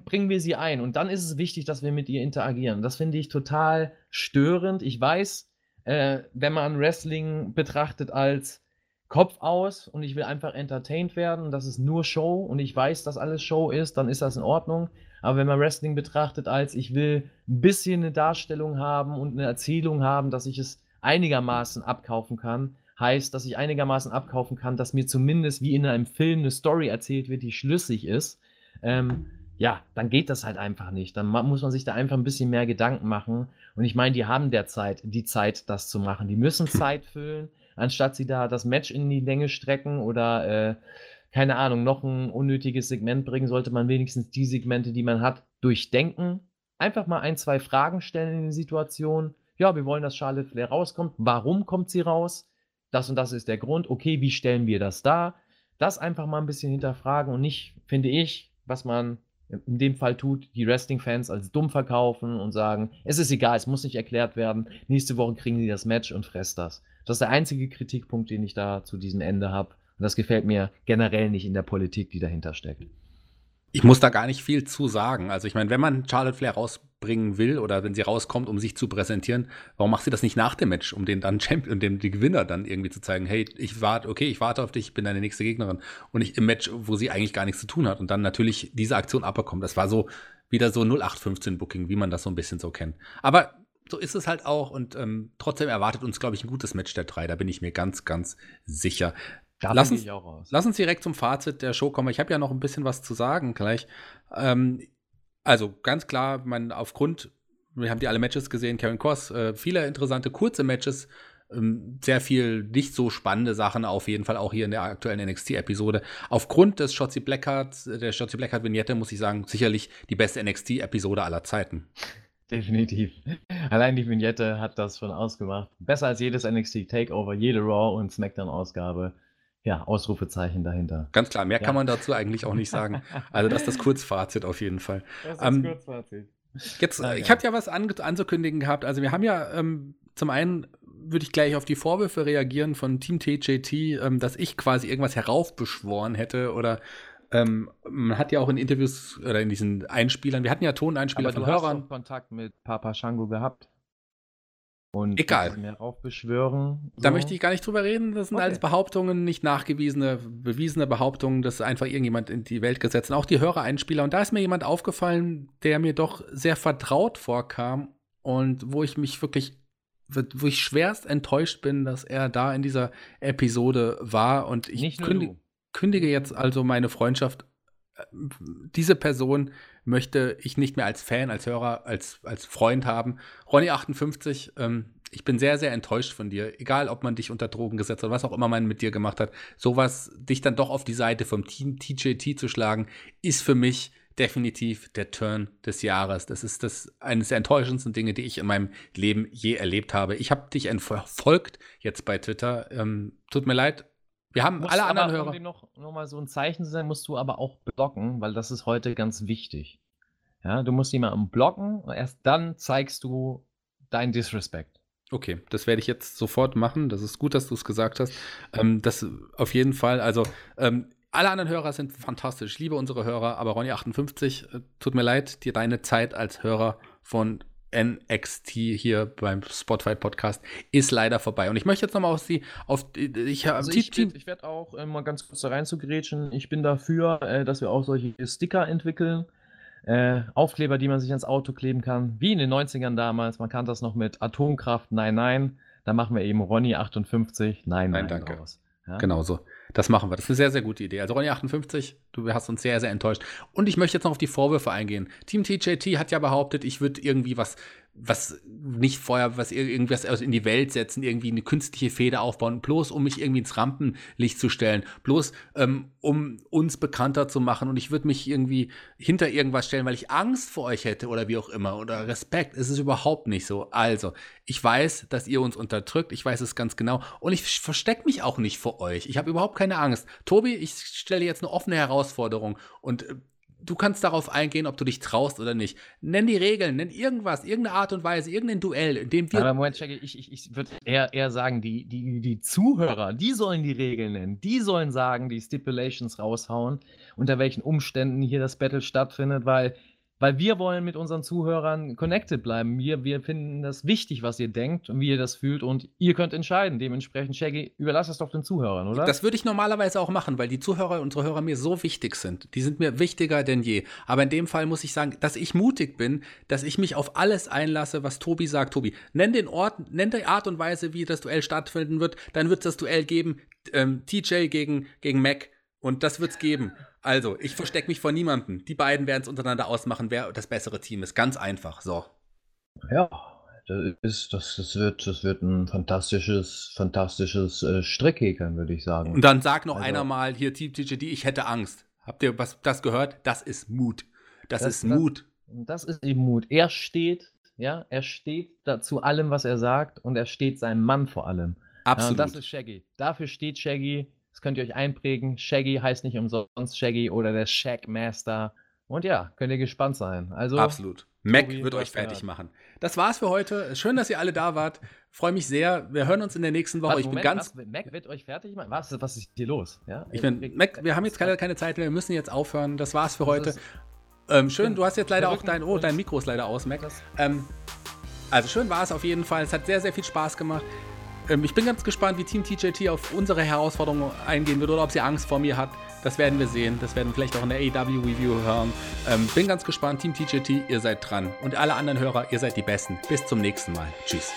bringen wir sie ein. Und dann ist es wichtig, dass wir mit ihr interagieren. Das finde ich total störend. Ich weiß, wenn man Wrestling betrachtet als Kopf aus und ich will einfach entertained werden und das ist nur Show und ich weiß, dass alles Show ist, dann ist das in Ordnung. Aber wenn man Wrestling betrachtet als ich will ein bisschen eine Darstellung haben und eine Erzählung haben, dass ich es einigermaßen abkaufen kann, heißt, dass ich einigermaßen abkaufen kann, dass mir zumindest wie in einem Film eine Story erzählt wird, die schlüssig ist, ja, dann geht das halt einfach nicht. Dann muss man sich da einfach ein bisschen mehr Gedanken machen. Und ich meine, die haben derzeit die Zeit, das zu machen. Die müssen Zeit füllen, anstatt sie da das Match in die Länge strecken oder, keine Ahnung, noch ein unnötiges Segment bringen, sollte man wenigstens die Segmente, die man hat, durchdenken. Einfach mal 1, 2 Fragen stellen in den Situationen. Ja, wir wollen, dass Charlotte Flair rauskommt. Warum kommt sie raus? Das und das ist der Grund. Okay, wie stellen wir das dar? Das einfach mal ein bisschen hinterfragen und nicht, finde ich, was man in dem Fall tut, die Wrestling-Fans als dumm verkaufen und sagen, es ist egal, es muss nicht erklärt werden, nächste Woche kriegen sie das Match und fress das. Das ist der einzige Kritikpunkt, den ich da zu diesem Ende habe. Und das gefällt mir generell nicht in der Politik, die dahinter steckt. Ich muss da gar nicht viel zu sagen. Also ich meine, wenn man Charlotte Flair rausbringen will oder wenn sie rauskommt, um sich zu präsentieren, warum macht sie das nicht nach dem Match, um den dann Champion, um dem die Gewinner dann irgendwie zu zeigen, hey, ich warte auf dich, ich bin deine nächste Gegnerin und nicht im Match, wo sie eigentlich gar nichts zu tun hat und dann natürlich diese Aktion abbekommt. Das war so wieder so 0815 Booking, wie man das so ein bisschen so kennt. Aber so ist es halt auch und trotzdem erwartet uns, glaube ich, ein gutes Match der drei. Da bin ich mir ganz, ganz sicher. Lass uns direkt zum Fazit der Show kommen. Ich habe ja noch ein bisschen was zu sagen gleich. Also ganz klar, wir haben die alle Matches gesehen, Karrion Kross, viele interessante, kurze Matches, sehr viel nicht so spannende Sachen auf jeden Fall, auch hier in der aktuellen NXT-Episode. Aufgrund des der Shotzi Blackheart-Vignette muss ich sagen, sicherlich die beste NXT-Episode aller Zeiten. Definitiv. Allein die Vignette hat das schon ausgemacht. Besser als jedes NXT Takeover, jede Raw und Smackdown-Ausgabe. Ja, Ausrufezeichen dahinter. Ganz klar, mehr kann man dazu eigentlich auch nicht sagen. Also das ist das Kurzfazit auf jeden Fall. Das ist das Kurzfazit. Jetzt, ich habe ja was anzukündigen gehabt. Also wir haben ja zum einen würde ich gleich auf die Vorwürfe reagieren von Team TJT, dass ich quasi irgendwas heraufbeschworen hätte oder man hat ja auch in Interviews oder in diesen Einspielern, wir hatten ja Toneinspieler von Hörern. Hast du Kontakt mit Papa Shango gehabt? Und egal. Mehr aufbeschwören, so. Da möchte ich gar nicht drüber reden. Das sind alles Behauptungen, nicht nachgewiesene, bewiesene Behauptungen, das ist einfach irgendjemand in die Welt gesetzt. Und auch die Hörer-Einspieler. Und da ist mir jemand aufgefallen, der mir doch sehr vertraut vorkam und wo ich mich wirklich, wo ich schwerst enttäuscht bin, dass er da in dieser Episode war. Und ich kündige jetzt also meine Freundschaft. Diese Person möchte ich nicht mehr als Fan, als Hörer, als Freund haben. Ronny58, ich bin sehr, sehr enttäuscht von dir. Egal, ob man dich unter Drogen gesetzt hat, was auch immer man mit dir gemacht hat. Sowas, dich dann doch auf die Seite vom Team TJT zu schlagen, ist für mich definitiv der Turn des Jahres. Das ist eines der enttäuschendsten Dinge, die ich in meinem Leben je erlebt habe. Ich habe dich entfolgt jetzt bei Twitter. Tut mir leid. Wir haben alle anderen Hörer. Um noch mal so ein Zeichen zu sein, musst du aber auch blocken, weil das ist heute ganz wichtig. Ja, du musst jemanden blocken und erst dann zeigst du deinen Disrespect. Okay, das werde ich jetzt sofort machen. Das ist gut, dass du es gesagt hast. Das auf jeden Fall, also alle anderen Hörer sind fantastisch. Ich liebe unsere Hörer, aber Ronny58, tut mir leid, dir deine Zeit als Hörer von NXT hier beim Spotify-Podcast ist leider vorbei. Und ich möchte jetzt nochmal ich werde auch mal ganz kurz da rein zu grätschen. Ich bin dafür, dass wir auch solche Sticker entwickeln. Aufkleber, die man sich ans Auto kleben kann. Wie in den 90ern damals. Man kann das noch mit Atomkraft. Nein, nein. Da machen wir eben Ronny58. Nein, nein, danke. Raus. Ja? Genau so. Das machen wir. Das ist eine sehr, sehr gute Idee. Also Ronny58, du hast uns sehr, sehr enttäuscht. Und ich möchte jetzt noch auf die Vorwürfe eingehen. Team TJT hat ja behauptet, ich würde irgendwie irgendwas in die Welt setzen, irgendwie eine künstliche Fehde aufbauen, bloß um mich irgendwie ins Rampenlicht zu stellen, bloß um uns bekannter zu machen und ich würde mich irgendwie hinter irgendwas stellen, weil ich Angst vor euch hätte oder wie auch immer oder Respekt. Es ist überhaupt nicht so. Also, ich weiß, dass ihr uns unterdrückt, ich weiß es ganz genau und ich verstecke mich auch nicht vor euch. Ich habe überhaupt keine Angst. Tobi, ich stelle jetzt eine offene Herausforderung und du kannst darauf eingehen, ob du dich traust oder nicht. Nenn die Regeln, nenn irgendwas, irgendeine Art und Weise, irgendein Duell, in dem wir... Aber Moment, Shaggy, ich würde eher sagen, die Zuhörer, die sollen die Regeln nennen, die sollen sagen, die Stipulations raushauen, unter welchen Umständen hier das Battle stattfindet, weil wir wollen mit unseren Zuhörern connected bleiben. Wir finden das wichtig, was ihr denkt und wie ihr das fühlt und ihr könnt entscheiden. Dementsprechend, Shaggy, überlass es doch den Zuhörern, oder? Das würde ich normalerweise auch machen, weil die Zuhörer, unsere Hörer mir so wichtig sind. Die sind mir wichtiger denn je. Aber in dem Fall muss ich sagen, dass ich mutig bin, dass ich mich auf alles einlasse, was Tobi sagt. Tobi, nenn den Ort, nenn die Art und Weise, wie das Duell stattfinden wird. Dann wird es das Duell geben, TJ gegen Mac. Und das wird's geben. Also, ich verstecke mich vor niemandem. Die beiden werden es untereinander ausmachen, wer das bessere Team ist. Ganz einfach. So. Ja, das wird ein fantastisches Streckhäkern, würde ich sagen. Und dann sagt noch einer mal hier, Team TJD, ich hätte Angst. Habt ihr das gehört? Das ist Mut. Das ist Mut. Das ist eben Mut. Er steht zu allem, was er sagt, und er steht seinem Mann vor allem. Absolut. Ja, und das ist Shaggy. Dafür steht Shaggy. Das könnt ihr euch einprägen. Shaggy heißt nicht umsonst Shaggy oder der Shagmaster. Und ja, könnt ihr gespannt sein. Also absolut. Mac wird euch fertig machen. Das war's für heute. Schön, dass ihr alle da wart. Freue mich sehr. Wir hören uns in der nächsten Woche. Mac wird euch fertig machen? Was ist hier los? Ja? Mac, wir haben jetzt keine Zeit mehr. Wir müssen jetzt aufhören. Das war's für heute. Schön, du hast jetzt leider auch dein Mikro ist leider aus, Mac. Also schön war es auf jeden Fall. Es hat sehr, sehr viel Spaß gemacht. Ich bin ganz gespannt, wie Team TJT auf unsere Herausforderungen eingehen wird oder ob sie Angst vor mir hat. Das werden wir sehen. Das werden wir vielleicht auch in der AEW-Review hören. Bin ganz gespannt. Team TJT, ihr seid dran. Und alle anderen Hörer, ihr seid die Besten. Bis zum nächsten Mal. Tschüss.